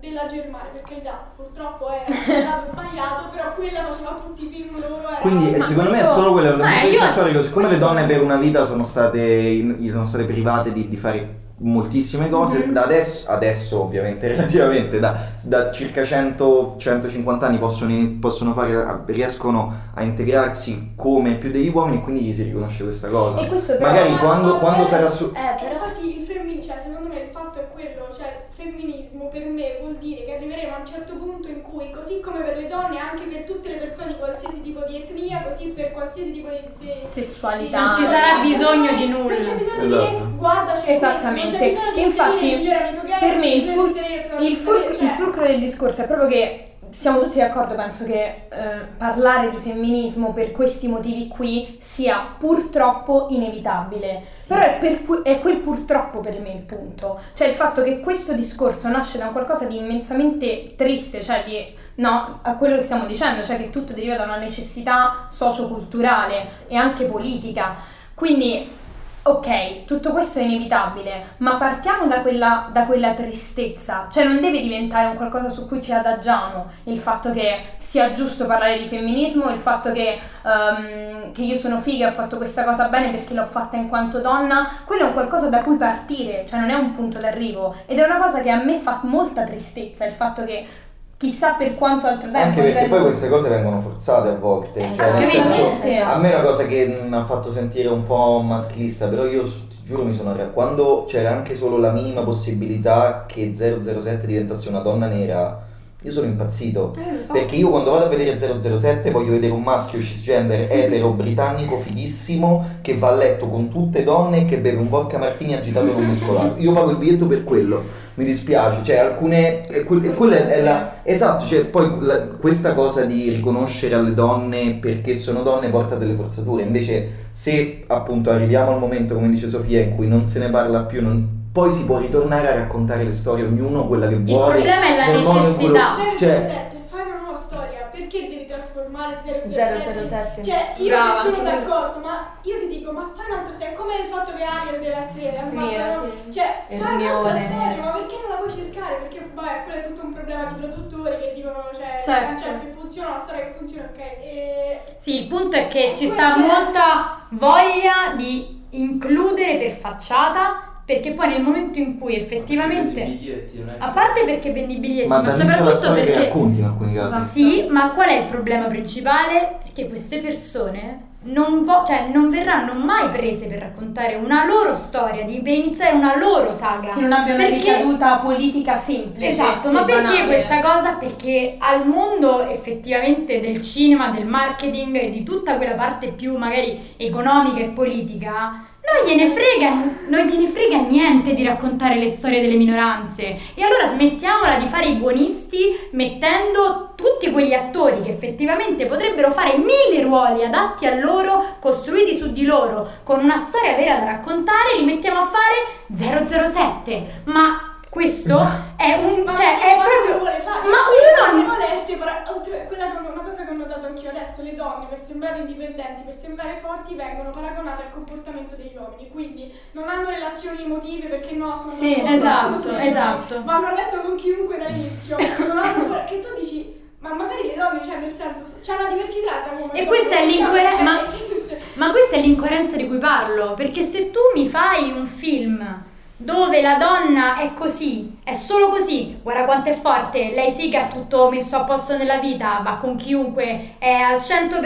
della Germania, per carità, purtroppo era sbagliato, però quella faceva tutti i film loro, quindi secondo me è solo quella storica, siccome le donne per una vita sono state private di fare moltissime cose, da adesso ovviamente relativamente da circa 100-150 anni possono fare, riescono a integrarsi come più degli uomini, e quindi gli si riconosce questa cosa, e questo però magari quando sarà su però sì, il femminismo, cioè, secondo me il fatto è quello, cioè femminismo per me vuol dire che arriveremo a un certo punto in cui, così come per le donne, anche per tutte le persone, qualsiasi tipo di etnia, così per qualsiasi tipo di sessualità, non ci sarà bisogno di nulla, non c'è bisogno, esatto, di guarda, c'è, esattamente, questo, c'è, infatti per me il fulcro del discorso è proprio che siamo tutti d'accordo, penso che parlare di femminismo per questi motivi qui sia purtroppo inevitabile, sì, però è quel purtroppo per me il punto, cioè il fatto che questo discorso nasce da un qualcosa di immensamente triste, cioè a quello che stiamo dicendo, cioè che tutto deriva da una necessità socioculturale e anche politica, quindi Ok, tutto questo è inevitabile, ma partiamo da quella tristezza, cioè non deve diventare un qualcosa su cui ci adagiamo il fatto che sia giusto parlare di femminismo, il fatto che io sono figa e ho fatto questa cosa bene perché l'ho fatta in quanto donna. Quello è un qualcosa da cui partire, cioè non è un punto d'arrivo, ed è una cosa che a me fa molta tristezza, il fatto che chissà per quanto altro tempo. Anche perché poi queste cose vengono forzate a volte, cioè nel senso, a me è una cosa che mi ha fatto sentire un po' maschilista, però io ti giuro mi sono arrabbiato quando c'era anche solo la minima possibilità che 007 diventasse una donna nera. Io sono impazzito, so. Perché io quando vado a vedere 007 voglio vedere un maschio cisgender etero britannico fighissimo che va a letto con tutte donne e che beve un vodka martini agitato con mescolato. Io pago il biglietto per quello, mi dispiace, cioè alcune quella è la, esatto, cioè poi questa cosa di riconoscere alle donne perché sono donne porta delle forzature. Invece se appunto arriviamo al momento, come dice Sofia, in cui non se ne parla più, non poi si può ritornare a raccontare le storie, ognuno quella che vuole. Il problema è la necessità. 007, cioè, fare una nuova storia, perché devi trasformare 007? Cioè, io brava, non sono d'accordo, ma io ti dico, ma fai un'altra serie, come il fatto che Ariel della sera, sì. Cioè, fai un'altra serie, ma perché non la vuoi cercare? Perché beh, quello è tutto un problema di produttori che dicono, cioè se funziona la storia che funziona, ok. Sì, il punto è che ci sta molta voglia di includere per facciata, perché poi nel momento in cui effettivamente biglietti, a parte perché vendi biglietti, ma soprattutto perché racconti in alcuni casi. Sì, ma qual è il problema principale? Perché queste persone non verranno mai prese per raccontare una loro storia, per iniziare una loro saga che non abbia una ricaduta politica semplice. Esatto, ma perché banale. Questa cosa? Perché al mondo effettivamente del cinema, del marketing e di tutta quella parte più magari economica e politica non gliene frega niente di raccontare le storie delle minoranze. E allora smettiamola di fare i buonisti mettendo tutti quegli attori che effettivamente potrebbero fare 1000 ruoli adatti a loro, costruiti su di loro, con una storia vera da raccontare, li mettiamo a fare 007. Ma questo è un... una cosa che ho notato anch'io adesso: le donne, per sembrare indipendenti, per sembrare forti, vengono paragonate al comportamento degli uomini, quindi non hanno relazioni emotive perché no, sono... Sì, esatto. Vanno a letto con chiunque dall'inizio, non hanno... che tu dici... Ma magari le donne, cioè nel senso, c'è una diversità tra uomini e questa è l'incoerenza, ma questa è l'incoerenza di cui parlo, perché se tu mi fai un film dove la donna è così, è solo così, guarda quanto è forte, lei sì che ha tutto messo a posto nella vita, va con chiunque, è al 100%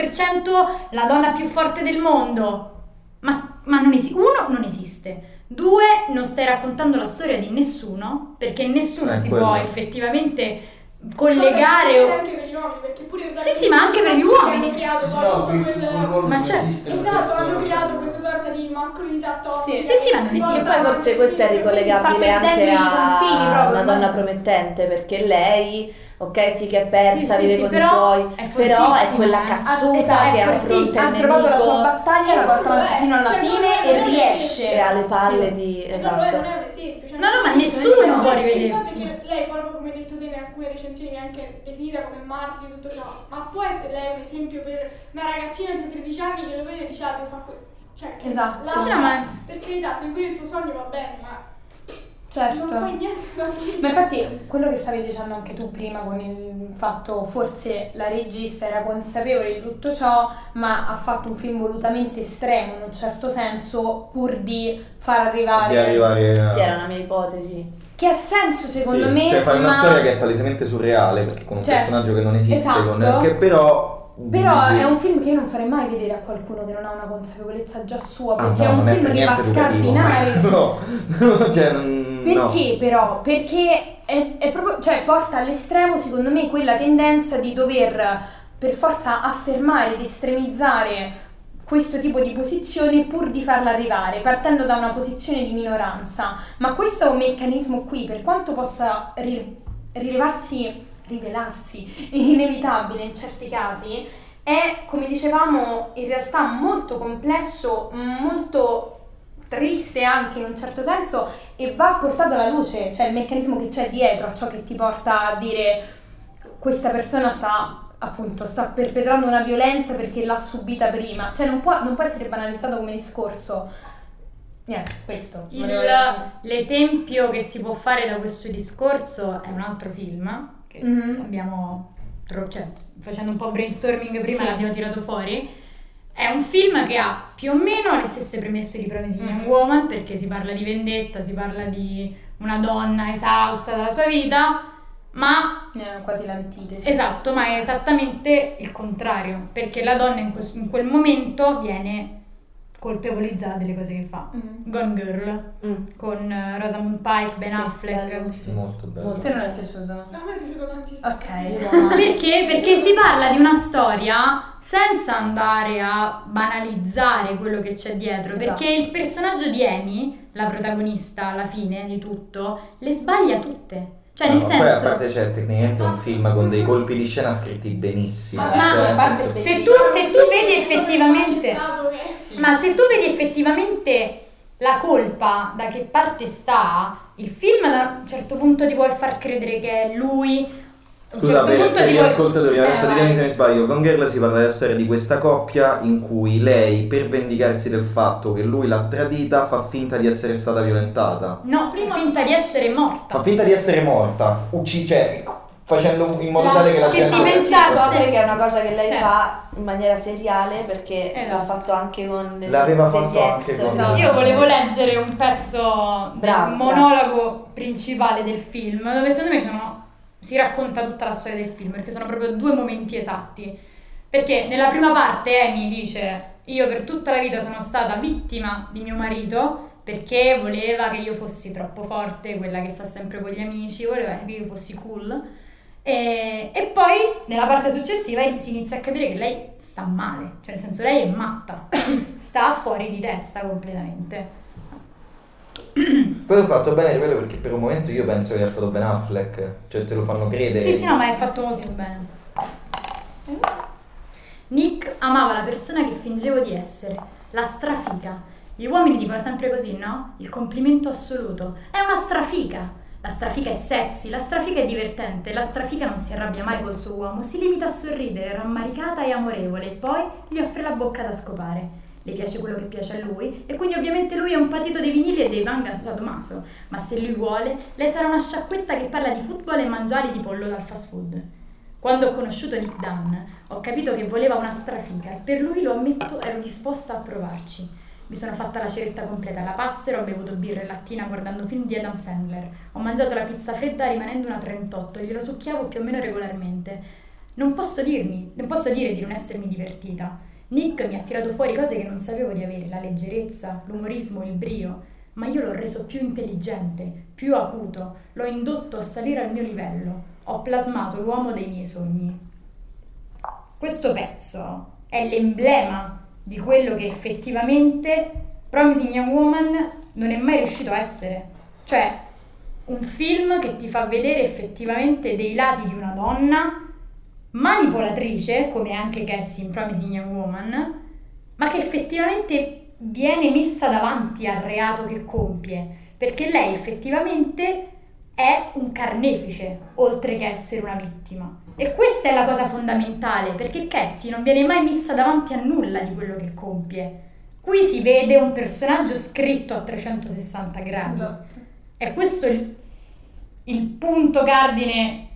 la donna più forte del mondo, ma non esiste. Uno, non esiste. Due, non stai raccontando la storia di nessuno, perché nessuno si può effettivamente collegare o... anche per gli uomini, perché pure ma anche per gli uomini hanno creato poi tutto hanno creato questa sorta di mascolinità tossica. Poi forse questo è ricollegabile anche a una donna promettente, perché lei ok, sì che è persa, vive con i suoi, però è quella cazzuta che affronta il nemico, ha trovato la sua battaglia, la porta fino alla fine e riesce, e ha le palle di... No, ma nessuno può rivedersi. Lei, proprio come hai detto te, in alcune recensioni anche definita come martire e tutto ciò, ma può essere lei un esempio per una ragazzina di 13 anni che lo vede e dice ah, fa quello, cioè esatto, per carità, seguire il tuo sogno va bene, ma certo, non fai niente. Ma infatti quello che stavi dicendo anche tu prima, con il fatto forse la regista era consapevole di tutto ciò, ma ha fatto un film volutamente estremo in un certo senso pur di far arrivare a... Sì, era una mia ipotesi. Che ha senso secondo me, cioè fare una storia che è palesemente surreale, perché con un personaggio che non esiste, che però è un film che io non farei mai vedere a qualcuno che non ha una consapevolezza già sua, perché è un film che va a scardinare perché è proprio, cioè porta all'estremo secondo me quella tendenza di dover per forza affermare ed estremizzare questo tipo di posizione pur di farla arrivare, partendo da una posizione di minoranza. Ma questo è un meccanismo qui, per quanto possa rivelarsi inevitabile in certi casi, è, come dicevamo, in realtà molto complesso, molto triste anche in un certo senso, e va portato alla luce, cioè il meccanismo che c'è dietro a ciò che ti porta a dire questa persona sta perpetrando una violenza perché l'ha subita prima, cioè non può essere banalizzato come discorso. Questo. L'esempio che si può fare da questo discorso è un altro film che abbiamo, cioè, facendo un po' brainstorming prima, l'abbiamo tirato fuori. È un film che ha più o meno le stesse premesse di Promising Young Woman, perché si parla di vendetta, si parla di una donna esausta dalla sua vita, ma quasi l'antitesi. Esatto, ma è esattamente il contrario, perché la donna in quel momento viene colpevolizzata delle cose che fa. Gone Girl con Rosamund Pike, Ben Affleck. Molto bello. Te non è piaciuto? No, a me è piaciuto tantissimo. Ok. Perché si parla di una storia senza andare a banalizzare quello che c'è dietro, perché il personaggio di Amy, la protagonista alla fine di tutto, le sbaglia tutte. Cioè, no, nel senso, poi a parte c'è tecnicamente un film con dei colpi di scena scritti benissimo. Ma se tu vedi effettivamente, ma se tu vedi effettivamente la colpa da che parte sta, il film a un certo punto ti vuol far credere che è lui. Scusate, per gli ascoltatori, adesso ditemi se mi sbaglio, con Girl si parla della storia di questa coppia in cui lei, per vendicarsi del fatto che lui l'ha tradita, fa finta di essere stata violentata. No, prima finta di essere morta. Fa finta di essere morta, facendo in modo tale che la gente... Che si pensasse che è una cosa che lei fa in maniera seriale, perché l'ha fatto anche con... L'aveva fatto anche con... Esatto. Io volevo leggere un pezzo, un monologo principale del film, dove secondo me si racconta tutta la storia del film, perché sono proprio due momenti esatti. Perché nella prima parte Amy dice: io per tutta la vita sono stata vittima di mio marito, perché voleva che io fossi troppo forte, quella che sta sempre con gli amici, voleva che io fossi cool. E poi nella parte successiva si inizia a capire che lei sta male, cioè nel senso lei è matta, sta fuori di testa completamente. Poi ho fatto bene quello, perché per un momento io penso che sia stato Ben Affleck, cioè te lo fanno credere. Sì, no, ma è fatto molto bene. Nick amava la persona che fingevo di essere, la strafica. Gli uomini dicono sempre così, no? Il complimento assoluto. È una strafica. La strafica è sexy, la strafica è divertente, la strafica non si arrabbia mai col suo uomo, si limita a sorridere, rammaricata e amorevole, e poi gli offre la bocca da scopare. Le piace quello che piace a lui, e quindi ovviamente lui è un patito dei vinili e dei manga sadomaso, ma se lui vuole, lei sarà una sciacquetta che parla di football e mangiali di pollo dal fast food. Quando ho conosciuto Nick Dunn, ho capito che voleva una strafica, e per lui, lo ammetto, ero disposta a provarci. Mi sono fatta la ceretta completa alla Passero, ho bevuto birra e lattina guardando film di Adam Sandler, ho mangiato la pizza fredda rimanendo una 38 e glielo succhiavo più o meno regolarmente. Non posso dire di non essermi divertita. Nick mi ha tirato fuori cose che non sapevo di avere, la leggerezza, l'umorismo, il brio, ma io l'ho reso più intelligente, più acuto, l'ho indotto a salire al mio livello, ho plasmato l'uomo dei miei sogni. Questo pezzo è l'emblema di quello che effettivamente Promising Young Woman non è mai riuscito a essere, cioè un film che ti fa vedere effettivamente dei lati di una donna manipolatrice, come anche Cassie in Promising Young Woman, ma che effettivamente viene messa davanti al reato che compie, perché lei effettivamente è un carnefice, oltre che essere una vittima. E questa è la cosa fondamentale, perché Cassie non viene mai messa davanti a nulla di quello che compie. Qui si vede un personaggio scritto a 360 gradi. Esatto. È questo il punto cardine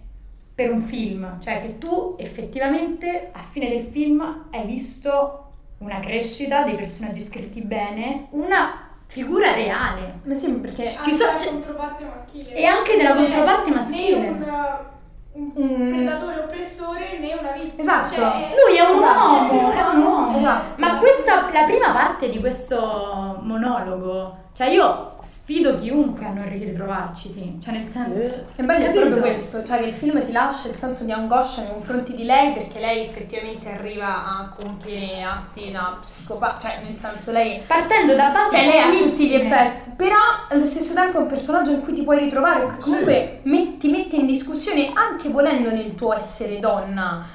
per un film, cioè che tu effettivamente a fine del film hai visto una crescita dei personaggi scritti bene, una figura reale. Ma sì, perché anche nella controparte maschile. E anche nella controparte maschile. Né un predatore oppressore, né una vittima. Esatto. Cioè, lui è un uomo, è un uomo. Esatto. Ma questa, la prima parte di questo monologo, cioè io sfido chiunque a non ritrovarci, sì, cioè nel senso... E bello è proprio questo, cioè che il film ti lascia il senso di angoscia nei confronti di lei, perché lei effettivamente arriva a compiere atti da psicopata, cioè nel senso lei... Partendo da base... Cioè lei ha tutti gli effetti, però allo stesso tempo è un personaggio in cui ti puoi ritrovare, che comunque ti mette in discussione anche volendo nel tuo essere donna,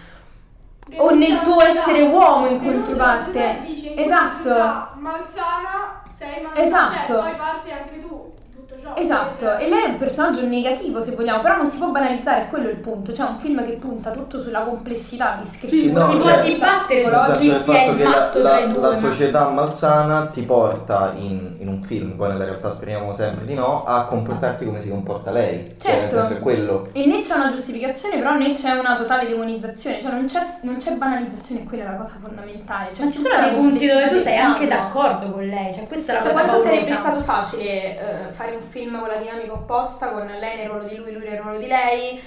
o nel tuo essere uomo in controparte. Esatto. Malsana. Esatto. Cioè, poi parti anche tu, tutto Esatto, e lei è un personaggio negativo, se vogliamo, però non si può banalizzare, quello è il punto. Cioè, un film che punta tutto sulla complessità di sì, no, si può dibattere il fatto che la società malsana ti porta in un film, poi nella realtà speriamo sempre di no, a comportarti come si comporta lei. Certo, cioè, è quello. E né c'è una giustificazione, però né c'è una totale demonizzazione, cioè non c'è banalizzazione, quella è la cosa fondamentale. Cioè, ma ci sono dei punti dove tu sei anche d'accordo con lei, cioè questa è la cosa. Quanto sarebbe stato facile fare un film con la dinamica opposta, con lei nel ruolo di lui nel ruolo di lei,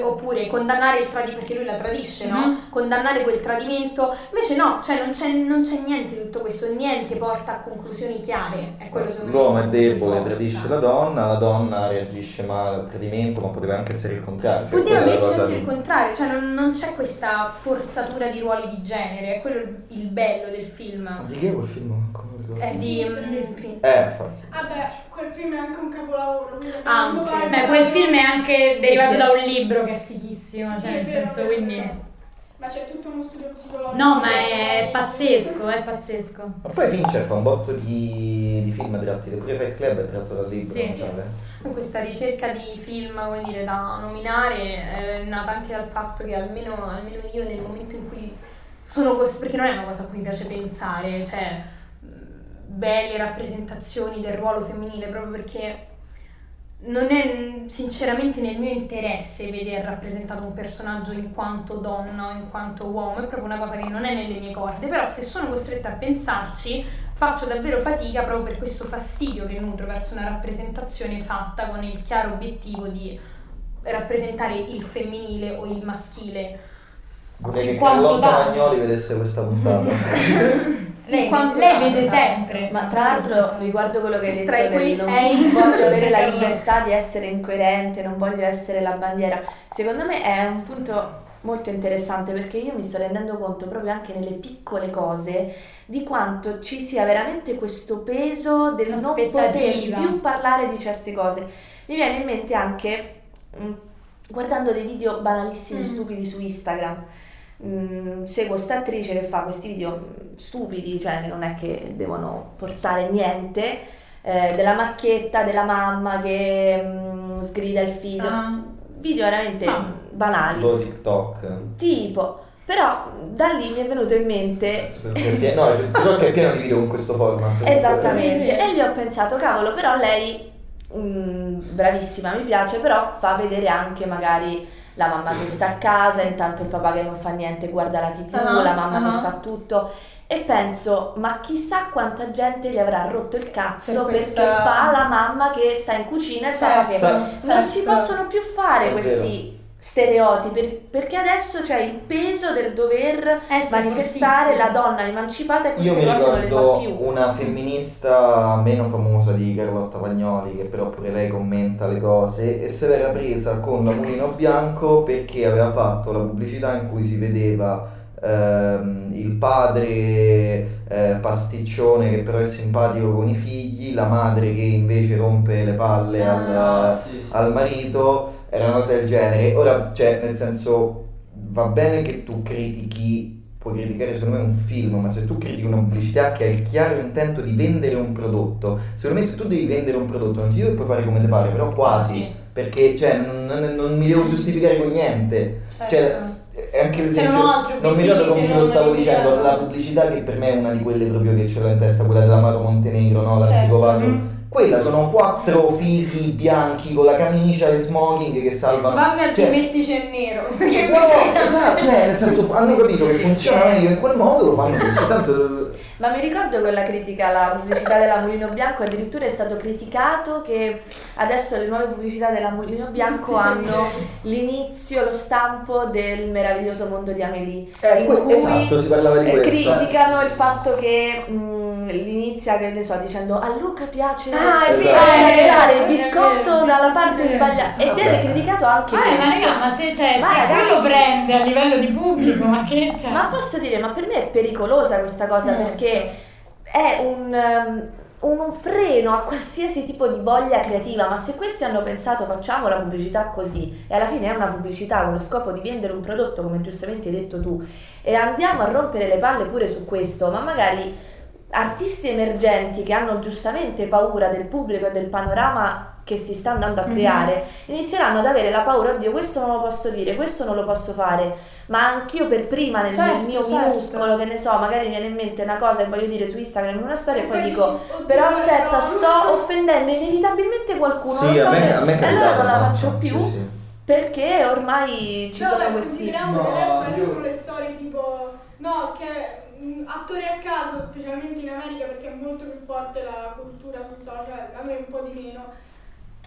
oppure condannare il tradimento, perché lui la tradisce, no? Mm-hmm. Condannare quel tradimento, invece no, cioè non c'è niente di tutto questo, niente porta a conclusioni chiare, è quello. L'uomo è debole, tradisce la donna reagisce male al tradimento, ma poteva anche essere il contrario. Cioè poteva essere il contrario, cioè non c'è questa forzatura di ruoli di genere, è quello il bello del film. Ma di che quel film ancora? È di vabbè, quel film è anche un capolavoro. Beh, quel film è anche derivato da un libro che è fighissimo, cioè nel senso, quindi. Ma c'è tutto uno studio psicologico. No, ma è pazzesco, è pazzesco. Ma poi Fincher fa un botto di film tratti, pure Fight Club è tratto dal libro. Sì, sì. Questa ricerca di film, come dire, da nominare è nata anche dal fatto che almeno io nel momento in cui sono perché non è una cosa a cui mi piace pensare, cioè belle rappresentazioni del ruolo femminile, proprio perché non è sinceramente nel mio interesse vedere rappresentato un personaggio in quanto donna o in quanto uomo, è proprio una cosa che non è nelle mie corde, però se sono costretta a pensarci faccio davvero fatica, proprio per questo fastidio che nutro verso una rappresentazione fatta con il chiaro obiettivo di rappresentare il femminile o il maschile. Vorrei che Carlotta Pagnoli vedesse questa puntata. Lei vede sempre, ma tra l'altro riguardo quello che hai detto, non voglio avere la libertà di essere incoerente, non voglio essere la bandiera, secondo me è un punto molto interessante, perché io mi sto rendendo conto proprio anche nelle piccole cose di quanto ci sia veramente questo peso del non poter più parlare di certe cose. Mi viene in mente anche guardando dei video banalissimi, stupidi su Instagram. Seguo questa attrice che fa questi video stupidi, cioè non è che devono portare niente, della macchietta della mamma che sgrida il figlio, video veramente banali, tipo TikTok però da lì mi è venuto in mente il TikTok è pieno di video con questo format, esattamente, e gli ho pensato, cavolo, però lei bravissima, mi piace, però fa vedere anche magari la mamma che sta a casa, intanto il papà che non fa niente guarda la TV, la mamma che fa tutto, e penso, ma chissà quanta gente gli avrà rotto il cazzo perché fa la mamma che sta in cucina e certo, non si possono più fare questi stereotipi, perché adesso c'è il peso del dover manifestare la donna emancipata, e queste cose non le fa più. Una femminista meno famosa di Carlotta Pagnoli, che però pure lei commenta le cose, e se l'era presa con la Mulino Bianco perché aveva fatto la pubblicità in cui si vedeva il padre pasticcione che però è simpatico con i figli, la madre che invece rompe le palle al marito. Era una cosa del genere. Ora, cioè, nel senso, va bene che tu critichi, puoi criticare secondo me un film, ma se tu critichi una pubblicità che ha il chiaro intento di vendere un prodotto, secondo me se tu devi vendere un prodotto, non ti dico che puoi fare come ti pare, però quasi, perché cioè non mi devo giustificare con niente, cioè anche l'esempio, non mi ricordo come lo stavo dicendo, la pubblicità che per me è una di quelle proprio che ce l'ho in testa, quella dell'Amaro Montenegro, no? L'antico vaso. Quella sono quattro fichi bianchi con la camicia e smoking che salvano. Vabbè, cioè, ti mettici in nero. Perché cioè, nel senso, hanno capito che funziona meglio in quel modo, lo fanno così. Tanto. Ma mi ricordo quella critica, la pubblicità della Mulino Bianco, addirittura è stato criticato che adesso le nuove pubblicità della Mulino Bianco hanno l'inizio, lo stampo del meraviglioso mondo di Amélie, in cui si parlava di criticano il fatto che l'inizia, che ne so, dicendo a Luca piace il biscotto dalla parte sbagliata, e viene criticato anche questo. Ma raga, ma se lo prende a livello di pubblico, ma che c'è? Ma posso dire, ma per me è pericolosa questa cosa, perché è un freno a qualsiasi tipo di voglia creativa. Ma se questi hanno pensato facciamo la pubblicità così, e alla fine è una pubblicità con lo scopo di vendere un prodotto, come giustamente hai detto tu, e andiamo a rompere le palle pure su questo, ma magari artisti emergenti che hanno giustamente paura del pubblico e del panorama che si sta andando a creare, inizieranno ad avere la paura, oddio, questo non lo posso dire, questo non lo posso fare, ma anch'io per prima nel mio minuscolo, che ne so, magari viene in mente una cosa e voglio dire su Instagram una storia e poi dico, però aspetta, sto offendendo inevitabilmente qualcuno, sì, lo so, a me allora non la faccio più, sì, sì, perché ormai ci sono questi... No, adesso io... sono le storie tipo, no, che... attori a caso, specialmente in America, perché è molto più forte la cultura sul social, a noi un po' di meno,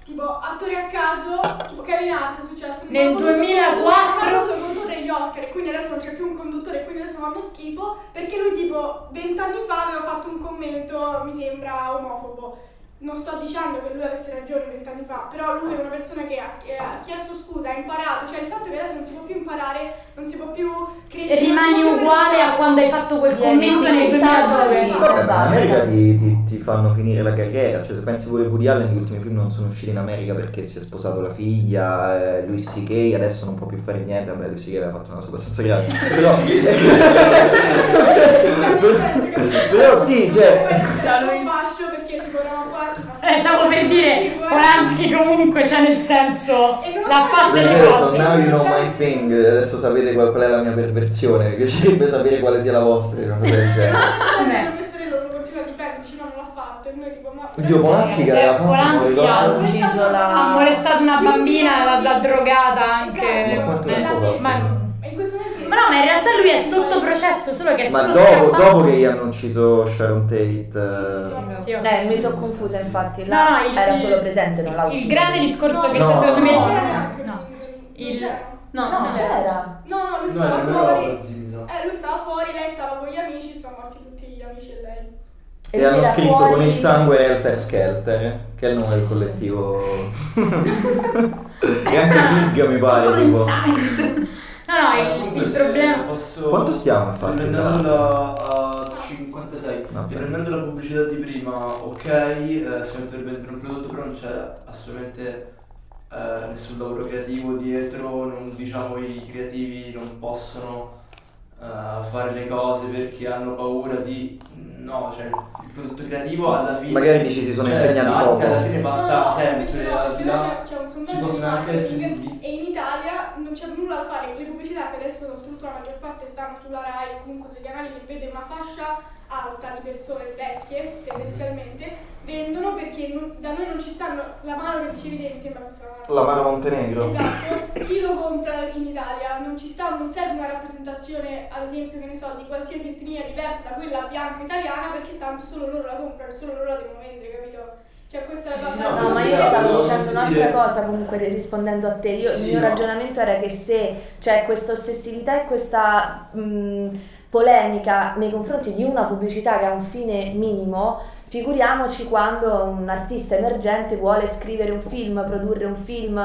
tipo attori a caso, tipo Kevin Hart è successo nel 2004, non posso condurre gli Oscar e quindi adesso non c'è più un conduttore e quindi adesso fanno schifo, perché lui tipo 20 anni fa aveva fatto un commento, mi sembra, omofobo. Non sto dicendo che lui avesse ragione 20 anni fa, però lui è una persona che ha chiesto scusa, ha imparato, cioè il fatto che adesso non si può più imparare, non si può più crescere. E rimani uguale a quando hai fatto quel commento nel 2009. In America ti fanno finire la carriera, cioè se pensi pure Woody Allen, gli ultimi film non sono usciti in America perché si è sposato la figlia, Louis C.K. adesso non può più fare niente, vabbè Louis C.K. aveva fatto una cosa abbastanza grave, però sì, cioè... stavo per dire, Polanski comunque, cioè nel senso, l'ha fatto le cose. Now you know my thing, adesso sapete qual è la mia perversione, mi piacerebbe sapere quale sia la vostra, una cosa del genere. Il professore lo continua a difenderci, no, non l'ha fatto, e noi tipo, ma... Dio, Polanski che aveva fatto, ucciso la... ha molestato una bambina, l'ha drogata anche... Ma quanto tempo fa? No, ma in realtà lui è sotto processo, solo che è ma dopo che gli hanno ucciso Sharon Tate, mi sono confusa, infatti là no, era solo presente, non l'ha ucciso. Il grande discorso che c'è secondo me lui stava fuori, lui stava fuori, lei stava con gli amici, sono morti tutti gli amici e lei. E hanno scritto fuori... con il sangue Helter Skelter, che è il nome del collettivo. E anche Big mi pare con tipo. Il problema... Posso... Quanto stiamo infatti? Prendendo a 56, riprendendo la pubblicità di prima, ok, siamo intervenuti per un prodotto, però non c'è assolutamente nessun lavoro creativo dietro, non diciamo i creativi non possono fare le cose perché hanno paura di... No, cioè il prodotto creativo alla fine... Magari dici si sono impegnati poco. Alla fine passa sempre al di là, ci possono anche essere... E in Italia non c'è nulla da fare, le pubblicità che adesso soprattutto la maggior parte stanno sulla Rai o comunque sui canali che vede una fascia alta di persone vecchie, tendenzialmente, vendono perché non, da noi non ci stanno, la mano che dicevi te mi sembra che sia la mano Montenegro. Esatto, chi lo compra in Italia non ci sta, non serve una rappresentazione, ad esempio, che ne so, di qualsiasi etnia diversa da quella bianca italiana, perché tanto solo loro la comprano e solo loro la devono vendere, capito? Cioè questa è la cosa. No, ma io stavo dicendo un'altra cosa comunque rispondendo a te. Il mio ragionamento era che se c'è questa ossessività e questa polemica nei confronti di una pubblicità che ha un fine minimo, figuriamoci quando un artista emergente vuole scrivere un film, produrre un film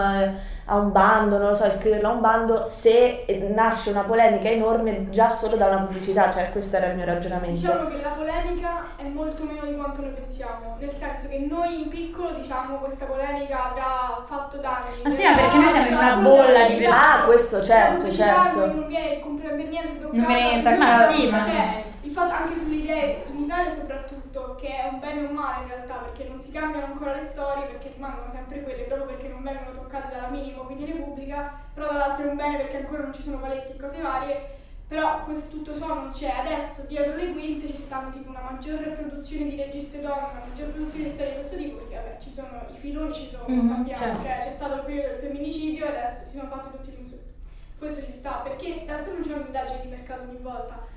a un bando, non lo so, iscriverlo a un bando, se nasce una polemica enorme già solo da una pubblicità, cioè questo era il mio ragionamento. Diciamo che la polemica è molto meno di quanto noi pensiamo, nel senso che noi in piccolo diciamo questa polemica avrà fatto danni. Ma sì, ma perché noi siamo in una bolla di... Ah, questo certo. Non viene completamente niente toccato. Non viene niente, ma sì, ma... Cioè, il fatto anche sulle idee, in Italia soprattutto, che è un bene o un male in realtà, perché non si cambiano ancora le storie, perché rimangono sempre quelle, proprio perché non vengono toccate dalla minima opinione pubblica, però dall'altro è un bene perché ancora non ci sono paletti e cose varie, però questo tutto ciò non c'è. Adesso dietro le quinte ci stanno tipo una maggior produzione di registe donne, una maggior produzione di storie di questo tipo, perché vabbè ci sono i filoni, ci sono cambiati, cioè c'è stato il periodo del femminicidio e adesso si sono fatti tutti i film su questo, ci sta, perché tanto non c'è un'indagine di mercato ogni volta.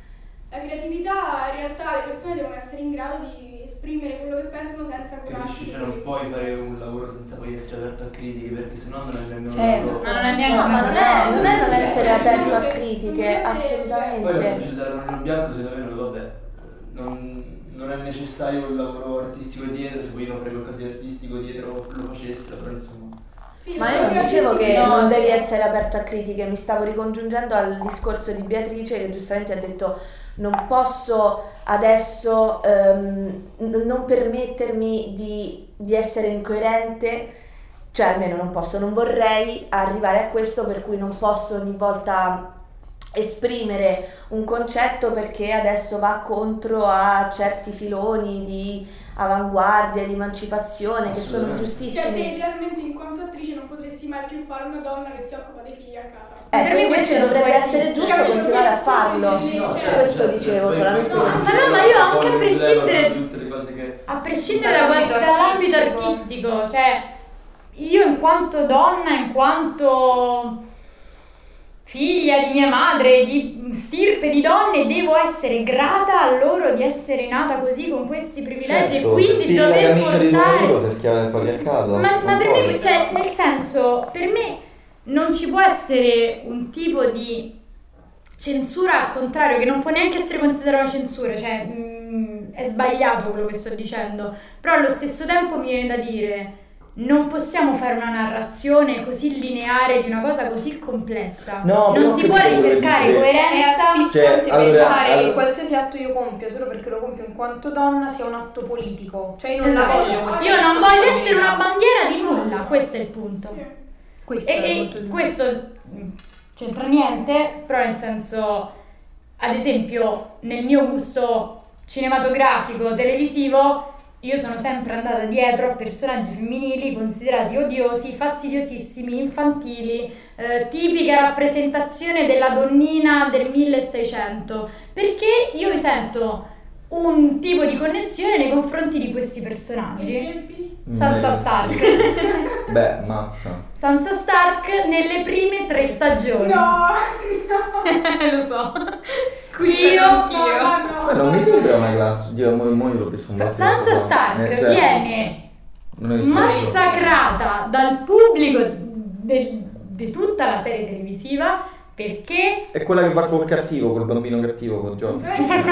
La creatività, in realtà le persone devono essere in grado di esprimere quello che pensano senza curarsi. Cioè non puoi fare un lavoro senza poi essere aperto a critiche, perché sennò non è nemmeno non è non essere aperto a critiche, assolutamente. Poi la pubblicità del Mulino Bianco secondo me non è necessario un lavoro artistico dietro, se vogliono fare qualcosa di artistico dietro lo facessero, però insomma. Sì, ma io dicevo che non devi essere aperto a critiche, mi stavo ricongiungendo al discorso di Beatrice che giustamente ha detto non posso adesso non permettermi di essere incoerente, cioè almeno non vorrei arrivare a questo per cui non posso ogni volta esprimere un concetto perché adesso va contro a certi filoni di avanguardia, di emancipazione, che sono giustissimi. Cioè, te realmente in quanto attrice non potresti mai più fare una donna che si occupa dei figli a casa. Per me invece dovrebbe essere giusto continuare a farlo. Questo dicevo solamente. Ma io anche a prescindere, dall'ambito artistico, cioè io in quanto donna, in quanto figlia di mia madre, di stirpe di donne, devo essere grata a loro di essere nata così, con questi privilegi, certo, e quindi sì, dover portare... ma per me, cioè, nel senso, per me non ci può essere un tipo di censura, al contrario, che non può neanche essere considerata censura, cioè è sbagliato quello che sto dicendo, però allo stesso tempo mi viene da dire... non possiamo fare una narrazione così lineare di una cosa così complessa. No, non si può ricercare coerenza. È asfissiante, cioè, pensare che qualsiasi atto io compio solo perché lo compio in quanto donna sia un atto politico. Cioè io non la voglio così. Io non voglio essere una bandiera di nulla, questo è il punto. Sì. Questo e questo c'entra niente, però nel senso, ad esempio, nel mio gusto cinematografico, televisivo, io sono sempre andata dietro a personaggi femminili considerati odiosi, fastidiosissimi, infantili, tipica rappresentazione della donnina del 1600, perché io mi sento un tipo di connessione nei confronti di questi personaggi. Sansa Stark. Beh, mazza. Sansa Stark nelle prime 3 stagioni. No. Lo so. Qui non mi sembra una classe. Io l'ho visto un po'. Sansa Stark viene massacrata dal pubblico di tutta la serie televisiva perché è quella che va col cattivo, col bambino cattivo, con John. Qual è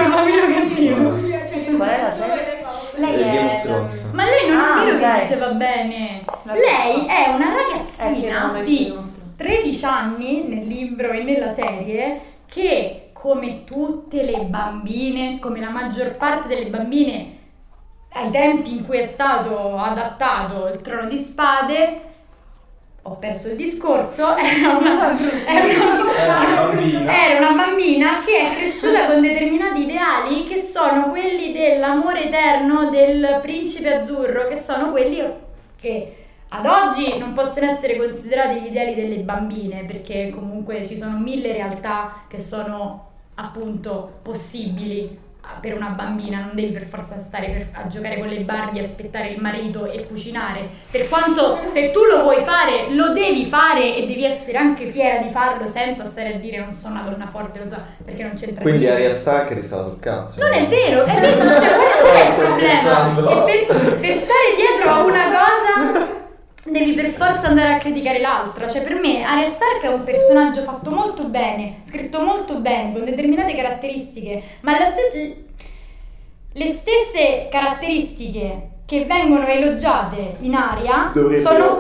la serie? Lei è... ma lei non è vero che diceva bene. Lei è una ragazzina di 13 anni nel libro e nella serie che, come tutte le bambine, come la maggior parte delle bambine ai tempi in cui è stato adattato Il Trono di Spade, ho perso il discorso, era una bambina che è cresciuta con determinati ideali che sono quelli dell'amore eterno, del principe azzurro, che sono quelli che ad oggi non possono essere considerati gli ideali delle bambine, perché comunque ci sono mille realtà che sono appunto possibili per una bambina. Non devi per forza stare a giocare con le Barbie, aspettare il marito e cucinare, per quanto se tu lo vuoi fare lo devi fare e devi essere anche fiera di farlo senza stare a dire non sono una donna forte, non so, perché non c'entra. Quindi Arya Stark è stata sul cazzo, non è vero, è vero, cioè, quello è il problema, e per stare dietro a una cosa devi per forza andare a criticare l'altra. Cioè per me Arya Stark è un personaggio fatto molto bene, scritto molto bene, con determinate caratteristiche, ma le stesse caratteristiche che vengono elogiate in Arya sono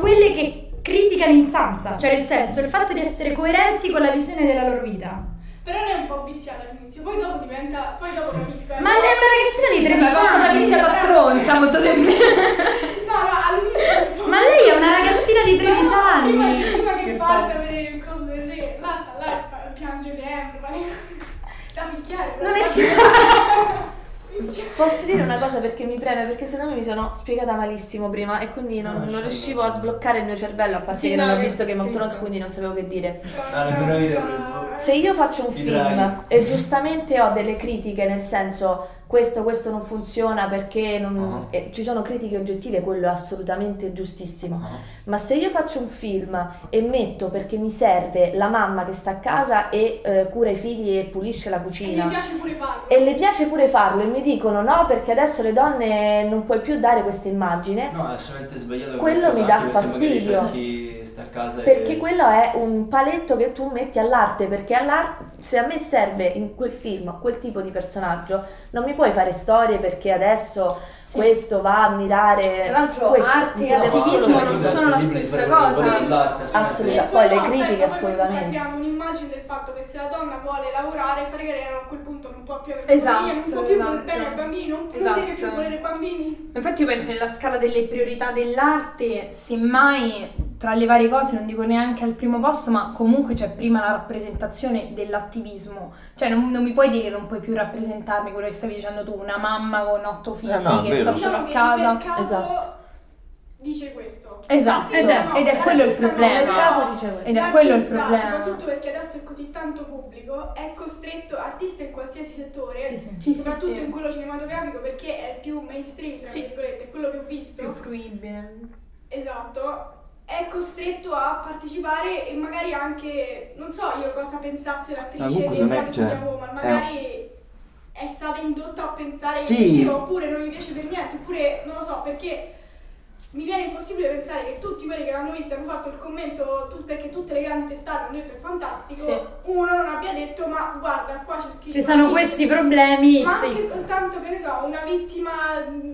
quelle che criticano in Sansa, cioè nel senso il fatto di essere coerenti con la visione della loro vita. Però lei è un po' viziata all'inizio, poi dopo capisco. Ma lei è una ragazzina di 13 anni, la stronza, molto semplice. Ma lei è una ragazzina di 13 anni. Prima che parta a vedere il coso del re, basta, là piange sempre, ma da picchiare. Non è... Posso dire una cosa perché mi preme, perché secondo me mi sono spiegata malissimo prima e quindi non riuscivo a sbloccare il mio cervello, a parte sì, che non ho visto Game of Thrones, quindi non sapevo che dire. Se io faccio un film e giustamente ho delle critiche, nel senso questo non funziona perché ci sono critiche oggettive, quello è assolutamente giustissimo, ma se io faccio un film e metto perché mi serve la mamma che sta a casa e cura i figli e pulisce la cucina e le piace pure farlo e mi dicono no perché adesso le donne non puoi più dare questa immagine, no, è assolutamente sbagliato, quello mi dà fastidio perché quello è un paletto che tu metti all'arte, perché all'arte, se a me serve in quel film quel tipo di personaggio, non mi puoi fare storie perché adesso questo va a mirare. Tra l'altro arte e attivismo non sono la stessa cosa, assolutamente. Poi le critiche assolutamente. Poi abbiamo un'immagine del fatto che se la donna vuole lavorare e fare carriera a quel punto non può più avere bambini, non può più bene ai bambini, non deve più volere bambini. Infatti io penso nella scala delle priorità dell'arte, semmai tra le varie cose, non dico neanche al primo posto, ma comunque c'è prima la rappresentazione dell'attivismo. Cioè non mi puoi dire non puoi più rappresentarmi quello che stavi dicendo tu, una mamma con 8 figli che sta solo a casa. Esatto. Dice questo. Esatto. No, ed è quello il problema. Ed è quello il problema. Soprattutto perché adesso è così tanto pubblico, è costretto, artista in qualsiasi settore, soprattutto in quello cinematografico, perché è più mainstream, tra virgolette, è quello più visto. Più fruibile. Esatto. È costretto a partecipare e magari anche, non so io cosa pensasse l'attrice di Promising Young Woman, magari è stata indotta a pensare che piace, oppure non mi piace per niente, oppure non lo so, perché mi viene impossibile pensare che tutti quelli che l'hanno visto hanno fatto il commento, perché tutte le grandi testate hanno detto è fantastico, uno non abbia detto ma guarda qua c'è scritto, ci sono questi problemi, ma anche soltanto che ne so, una vittima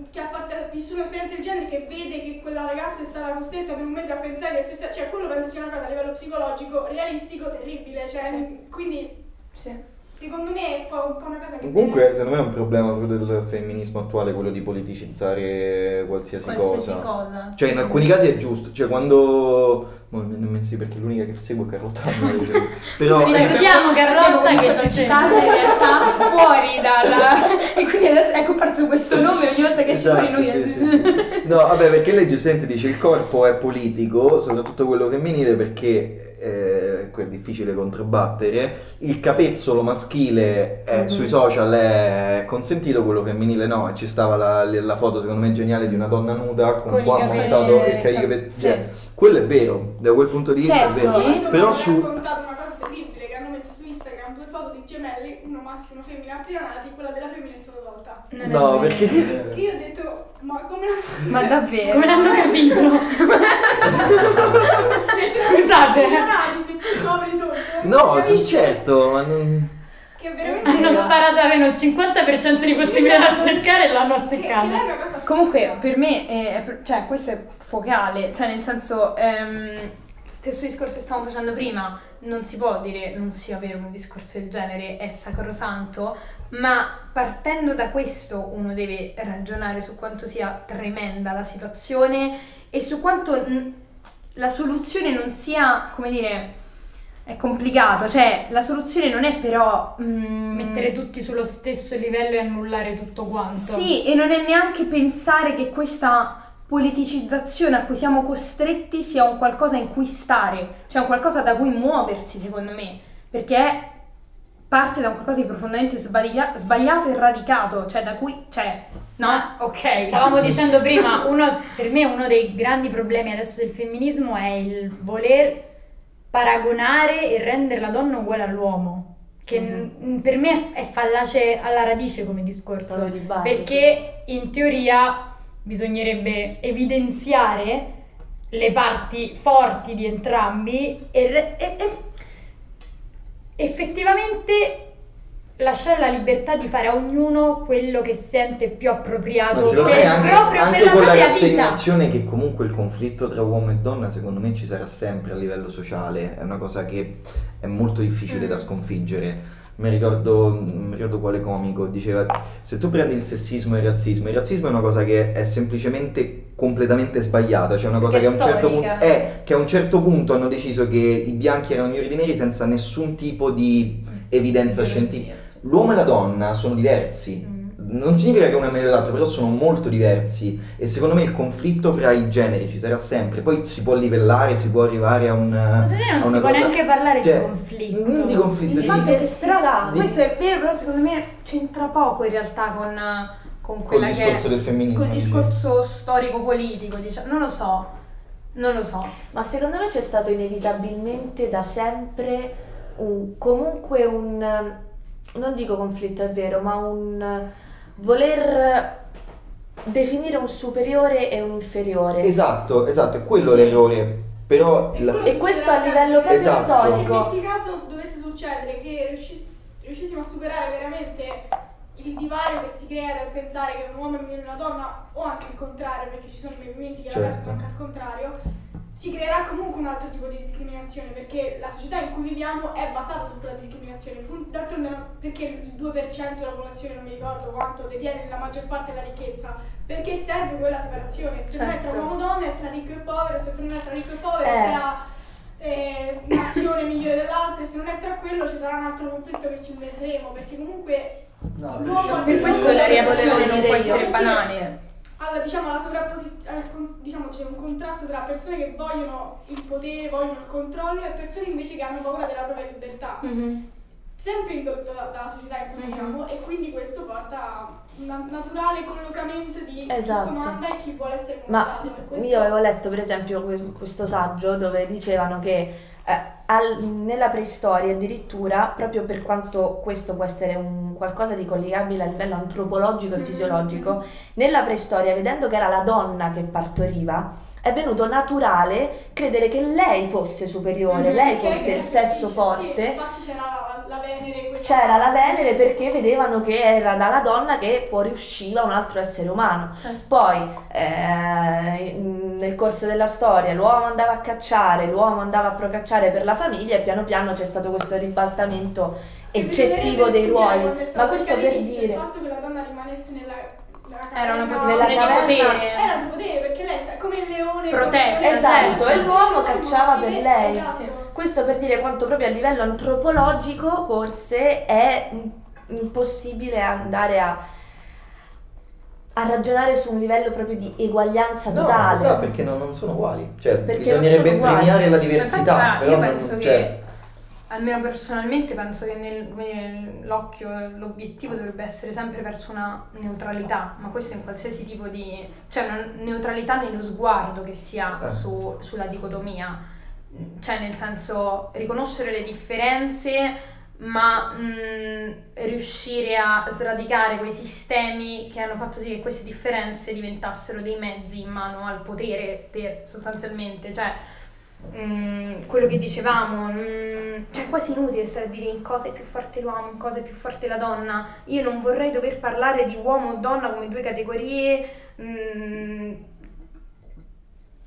che ha vissuto un'esperienza del genere, che vede che quella ragazza è stata costretta per un mese a pensare che stessa, cioè quello penso sia una cosa a livello psicologico realistico terribile, cioè quindi secondo me è un po' una cosa che... Comunque, secondo me è un problema proprio del femminismo attuale, quello di politicizzare qualsiasi cosa. Cioè, in alcuni casi è giusto. Cioè, quando... perché l'unica che seguo è Carlotta. Però salutiamo Carlotta che ci citata in realtà fuori dalla... E quindi adesso è comparso questo nome ogni volta che esatto, ci fuori lui. No, vabbè, perché lei giustamente dice il corpo è politico, soprattutto quello femminile, perché... è difficile controbattere, il capezzolo maschile sui social è consentito, quello femminile no, e ci stava la foto secondo me geniale di una donna nuda con qua montato il capezzolo. Quello è vero, da quel punto di vista è vero. Però su raccontato una cosa terribile che hanno messo su Instagram, 2 foto di gemelli, uno maschio e una femmina appena nati, quella della femmina è stata tolta. No, perché io ho detto ma come l'hanno... Ma davvero? Come l'hanno capito? Scusate. Se tu copri sotto. No, sì, certo, ma non... Che veramente hanno sparato almeno il 50% di possibilità di azzeccare e l'hanno azzeccata. Comunque per me cioè questo è focale, cioè nel senso stesso discorso che stavamo facendo prima, non si può dire non sia vero un discorso del genere, è sacrosanto, ma partendo da questo uno deve ragionare su quanto sia tremenda la situazione e su quanto la soluzione non sia, come dire, è complicato, cioè la soluzione non è però mettere tutti sullo stesso livello e annullare tutto quanto. Sì, e non è neanche pensare che questa politicizzazione a cui siamo costretti sia un qualcosa in cui stare, cioè un qualcosa da cui muoversi, secondo me, perché parte da un qualcosa di profondamente sbagliato e radicato, cioè da cui stavamo dicendo prima, per me uno dei grandi problemi adesso del femminismo è il voler paragonare e rendere la donna uguale all'uomo, che per me è fallace alla radice come discorso, di base, perché in teoria bisognerebbe evidenziare le parti forti di entrambi e effettivamente lasciare la libertà di fare a ognuno quello che sente più appropriato per la propria rassegnazione vita. Che comunque il conflitto tra uomo e donna secondo me ci sarà sempre a livello sociale, è una cosa che è molto difficile da sconfiggere. Mi ricordo quale comico diceva: se tu prendi il sessismo e il razzismo è una cosa che è semplicemente completamente sbagliata, cioè una cosa che a un certo punto hanno deciso che i bianchi erano migliori dei neri senza nessun tipo di evidenza scientifica. L'uomo e la donna sono diversi, non significa che uno è meglio dell'altro, però sono molto diversi e secondo me il conflitto fra i generi ci sarà sempre, poi si può livellare, si può arrivare a ma se non si può neanche parlare di conflitto. Non di conflitto. Il fatto è che strada, questo è vero, però secondo me c'entra poco in realtà con quella che è... Col discorso del femminismo. Col discorso storico-politico, diciamo, non lo so. Ma secondo me c'è stato inevitabilmente da sempre un non dico conflitto, è vero, ma un... voler definire un superiore e un inferiore. Esatto, è quello l'errore. Però e questo a livello proprio storico. Se in caso dovesse succedere che riuscissimo a superare veramente il divario che si crea dal pensare che un uomo è meglio di una donna, o anche il contrario, perché ci sono i movimenti che la pensano anche al contrario, si creerà comunque un altro tipo di discriminazione, perché la società in cui viviamo è basata su quella discriminazione. D'altronde, perché il 2% della popolazione, non mi ricordo quanto, detiene la maggior parte della ricchezza? Perché serve quella separazione, se certo. non è tra uomo e donna è tra ricco e povero, se non è tra ricco e povero è tra un'azione migliore dell'altra, e se non è tra quello ci sarà un altro conflitto che ci inventeremo, perché comunque l'uomo... Per questo la reazione non può essere banale. Allora, diciamo, la diciamo c'è un contrasto tra persone che vogliono il potere, vogliono il controllo, e persone invece che hanno paura della propria libertà, sempre indotto dalla società in cui viviamo, e quindi questo porta a un naturale collocamento di chi comanda e chi vuole essere comandato. Ma questo... io avevo letto per esempio questo saggio dove dicevano che nella preistoria addirittura, proprio per quanto questo può essere un qualcosa di collegabile a livello antropologico e fisiologico, nella preistoria, vedendo che era la donna che partoriva, è venuto naturale credere che lei fosse superiore, lei fosse il sesso forte. Sì, infatti c'era la Venere. C'era la Venere perché vedevano che era dalla donna che fuoriusciva un altro essere umano. Certo. Poi nel corso della storia l'uomo andava a cacciare, l'uomo andava a procacciare per la famiglia, e piano piano c'è stato questo ribaltamento eccessivo dei ruoli. Ma questo per dire... Il fatto che la donna rimanesse nella... Era una posizione di potere. Era di potere, perché lei è come il leone protetta. Esatto, e l'uomo cacciava per lei. Sì. Questo per dire quanto proprio a livello antropologico forse è impossibile andare a ragionare su un livello proprio di eguaglianza totale. No, perché non sono uguali. Cioè, perché bisognerebbe premiare la diversità. Ma infatti, però io penso che almeno personalmente penso che l'obiettivo dovrebbe essere sempre verso una neutralità, ma questo in qualsiasi tipo di... cioè una neutralità nello sguardo che si ha sulla dicotomia, cioè nel senso riconoscere le differenze, ma riuscire a sradicare quei sistemi che hanno fatto sì che queste differenze diventassero dei mezzi in mano al potere, per sostanzialmente, cioè... quello che dicevamo, cioè è quasi inutile stare a dire in cosa è più forte l'uomo, in cosa è più forte la donna. Io non vorrei dover parlare di uomo o donna come due categorie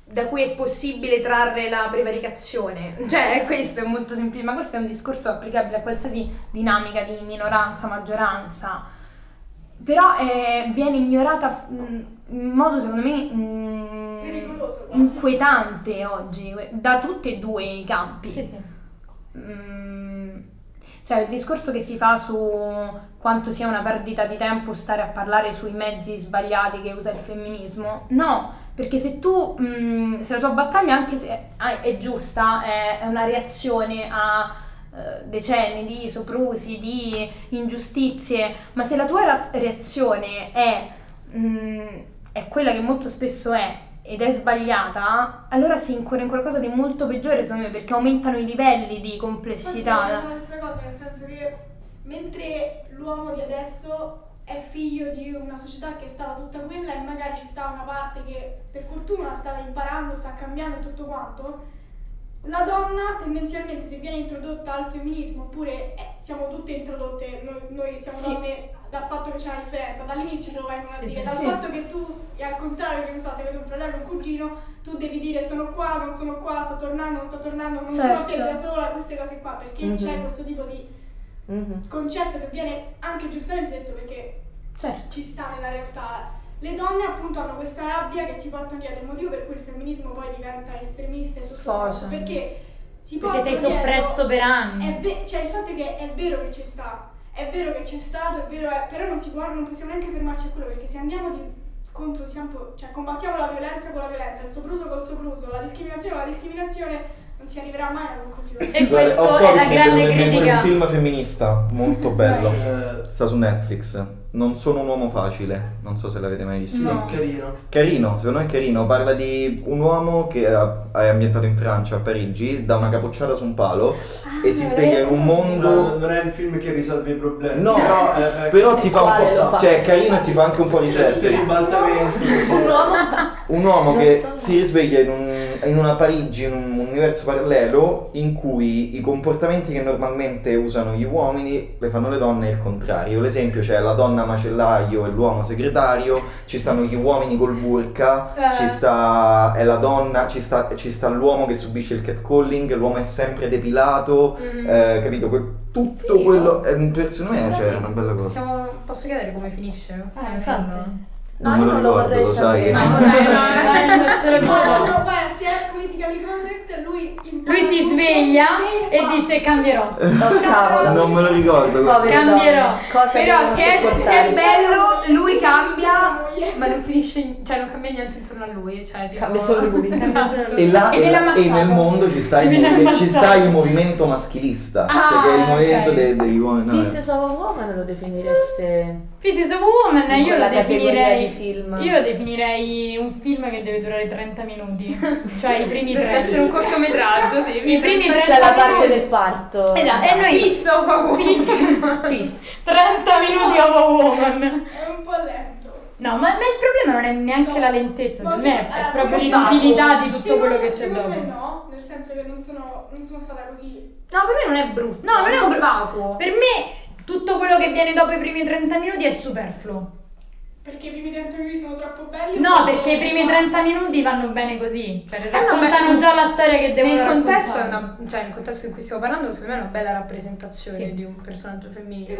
da cui è possibile trarre la prevaricazione, cioè questo è molto semplice, ma questo è un discorso applicabile a qualsiasi dinamica di minoranza maggioranza, però viene ignorata in modo secondo me inquietante oggi da tutti e due i campi. Sì, sì. Cioè il discorso che si fa su quanto sia una perdita di tempo stare a parlare sui mezzi sbagliati che usa il femminismo, no, perché se tu se la tua battaglia, anche se è giusta, è una reazione a decenni di soprusi, di ingiustizie, ma se la tua reazione è quella che molto spesso è ed è sbagliata, allora si incorre in qualcosa di molto peggiore secondo me, perché aumentano i livelli di complessità. Io penso la stessa cosa, nel senso che mentre l'uomo di adesso è figlio di una società che è stata tutta quella, e magari ci sta una parte che per fortuna sta imparando, sta cambiando tutto quanto, la donna tendenzialmente, se viene introdotta al femminismo, oppure siamo tutte introdotte, noi siamo donne, dal fatto che c'è una differenza, dall'inizio ce lo vengono a dire, dal fatto che tu, e al contrario, che non so, se avete un fratello o un cugino, tu devi dire sono qua, non sono qua, sto tornando, non sto tornando, non sono te da sola, queste cose qua, perché c'è questo tipo di concetto che viene anche giustamente detto, perché ci sta nella realtà. Le donne appunto hanno questa rabbia che si portano dietro, il motivo per cui il femminismo poi diventa estremista e sfocia, perché si porta dietro, sei soppresso per anni, cioè il fatto è che è vero che c'è stato, però non possiamo neanche fermarci a quello, perché se andiamo cioè combattiamo la violenza con la violenza, il sopruso col sopruso, la discriminazione con la discriminazione, non si arriverà mai alla conclusione. E questo è la grande critica. Un film femminista molto bello, sta su Netflix, Non sono un uomo facile, non so se l'avete mai visto. No. Carino, secondo me è carino, parla di un uomo che è ambientato in Francia, a Parigi, dà una capocciata su un palo e si sveglia in un mondo... Non è il film che risolve i problemi. No, però ti fa un po'... cioè è carino e ti fa anche un po' ricette. Un uomo che si risveglia in una Parigi, in un universo parallelo in cui i comportamenti che normalmente usano gli uomini le fanno le donne e il contrario. L'esempio, cioè la donna macellaio e l'uomo segretario, ci stanno gli uomini col burka, ci sta è la donna, ci sta l'uomo che subisce il catcalling, l'uomo è sempre depilato, capito? Tutto quello è un personaggio, cioè è una bella cosa. Posso chiedere come finisce? Infatti. No, io non lo vorrei sapere. No, si è politicamente corretto, lui si sveglia e dice cambierò. Non me lo ricordo. Cambierò. Però se è bello, lui cambia, ma non finisce, cioè non cambia niente intorno a lui, cioè cambia solo lui. E nel mondo ci sta il movimento maschilista, cioè che è il movimento degli uomini. Pieces of a Woman lo definireste? Pieces of a Woman io la definirei film. Io lo definirei un film che deve durare 30 minuti, cioè i primi 30. Deve essere un cortometraggio, sì. I primi 30 c'è la parte del parto. Esatto, e noi fisso Piss. 30 minuti of a Woman. È un po' lento. No, ma il problema non è neanche la lentezza, è proprio l'inutilità di tutto quello che c'è dopo. No, nel senso che non sono stata così. No, per me non è brutto. No, non è un vacuo. Per me tutto quello che viene dopo i primi 30 minuti è superfluo. Perché i primi 30 minuti sono troppo belli? No, perché i primi 30 minuti vanno bene così, raccontano già la storia che devono raccontare. Nel contesto in cui stiamo parlando, secondo me è una bella rappresentazione di un personaggio femminile.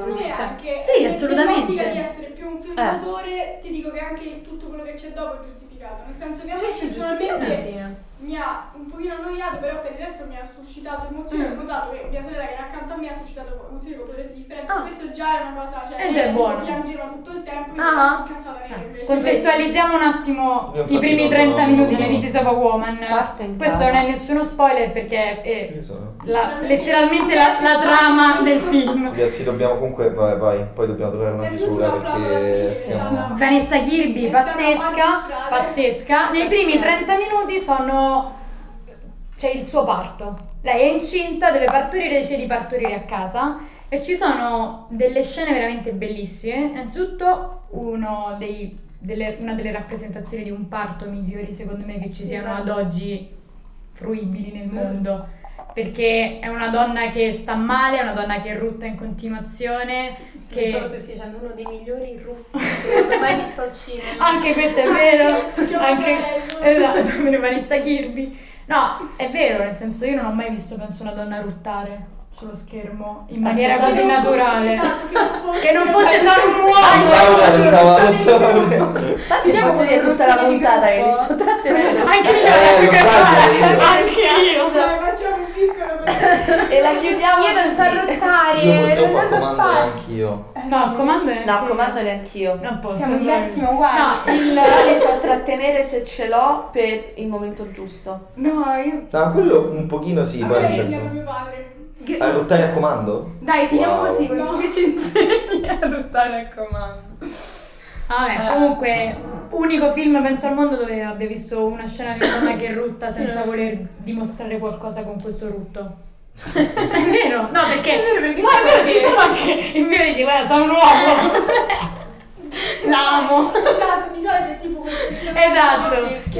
Sì, assolutamente. Nell'ottica di essere più un filmatore, ti dico che anche tutto quello che c'è dopo è giustificato. Nel senso che a me personalmente mi ha un pochino annoiato, però per il resto mi ha suscitato emozioni. Ho notato che mia sorella che era accanto a me ha suscitato emozioni completamente differenti. Questo già è una cosa, cioè io piangeva tutto il tempo. Contestualizziamo un attimo i primi 30 minuti di Pieces of a Woman. Questo non è nessuno spoiler perché è letteralmente la trama del film. Ragazzi, dobbiamo comunque poi dobbiamo trovare una misura perché siamo... Vanessa Kirby pazzesca. Nei primi 30 minuti c'è il suo parto. Lei è incinta, deve partorire, decide di partorire a casa. E ci sono delle scene veramente bellissime. Innanzitutto una delle rappresentazioni di un parto migliori secondo me che ci siano ad oggi fruibili nel mondo, perché è una donna che sta male, è una donna che rutta in continuazione, che non so se stia dicendo uno dei migliori rutti mai visto al cinema. Anche questo è vero. Esatto, Vanessa Kirby. No, è vero, nel senso io non ho mai visto, penso, una donna ruttare sullo schermo in maniera così naturale, che non fosse solo un uomo. Vediamo se è tutta la puntata che li sto trattenendo. Anche io e la chiudiamo. Io non so ruttare, non so fare. Anch'io comandole anch'io, non posso. Siamo diversi, ma guarda, le so trattenere se ce l'ho per il momento giusto. Quello un pochino sì, mio padre a ruttare a comando? Dai, finiamo così, con tu che ci insegni a ruttare a comando. Comunque, unico film penso al mondo dove abbia visto una scena di una donna che rutta senza voler dimostrare qualcosa con questo rutto. È vero? No, perché ci sono anche invece, guarda, sono un uomo. L'amo. Esatto, di solito è tipo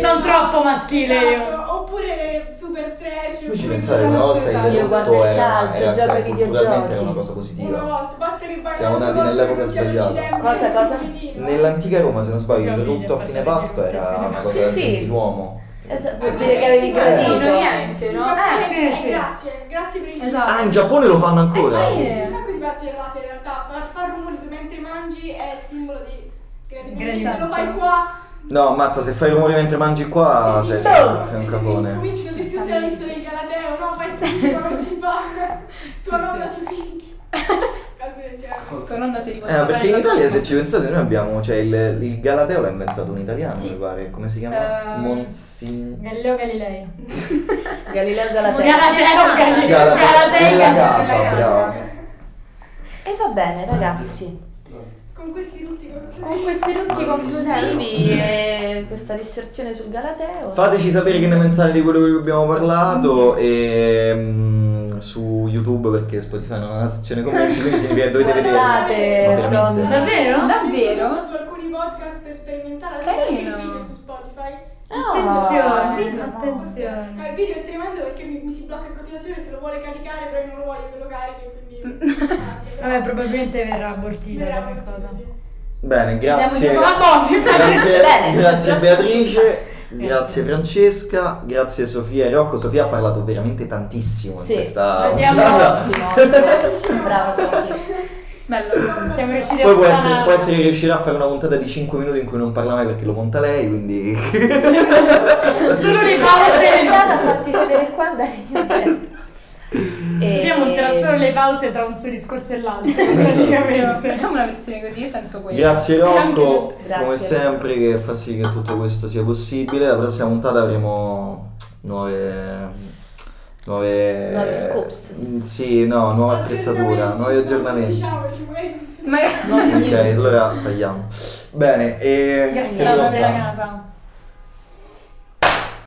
sono troppo maschile io. Oppure super trash. Voi ci pensate una volta io guardo il calcio, gioco ai videogiochi. È una cosa positiva. Una volta siamo nati nell'epoca sbagliata. Cosa? Nell'antica Roma, se non sbaglio, il rutto a fine pasto era una cosa da gentiluomo. Vuol dire che avevi gradito niente, no? Grazie per il cibo. In Giappone lo fanno ancora. Un sacco di parti della classe in realtà. Far rumore mentre mangi è il simbolo di gratitudine. Se lo fai qua. No, mazza, se fai rumore mentre mangi qua sei un capone. Cominci a gestire la lista del Galateo, no? Fai sempre come ti fa. Tua nonna ti picchia. Perché in Italia, se ci pensate, noi abbiamo il Galateo l'ha inventato un italiano, mi pare. Come si chiama? Galileo Galilei. Galileo Galateo. Galateo Galateo. E va bene, ragazzi. Con questi rutti conclusivi e questa disserzione sul Galateo. Fateci sapere che ne pensate di quello di cui abbiamo parlato su YouTube, perché Spotify non ha una sezione commenti, quindi se dovete vedere. Davvero? Ho fatto alcuni podcast per sperimentare la video su Spotify. Attenzione. Il video è tremendo perché mi si blocca in continuazione perché lo vuole caricare, però io non lo voglio che lo carichi, quindi. Probabilmente verrà abortito. Bene, grazie. Grazie Beatrice. Grazie Francesca, grazie Sofia e Rocco. Sofia ha parlato veramente tantissimo in questa puntata. Brava Sofia. Bello, siamo riusciti poi a può essere riuscirà a fare una puntata di 5 minuti in cui non parlava perché lo monta lei, quindi solo le pause a farti sedere qua io monterò solo le pause tra un suo discorso e l'altro praticamente. Facciamo una versione così, io sento quello. Grazie Rocco, come sempre, che fa sì che tutto questo sia possibile. La prossima puntata avremo nuove scopes. Sì, no, nuova attrezzatura, nuovi aggiornamenti. Ma ok, allora tagliamo. Bene, e grazie a tutti.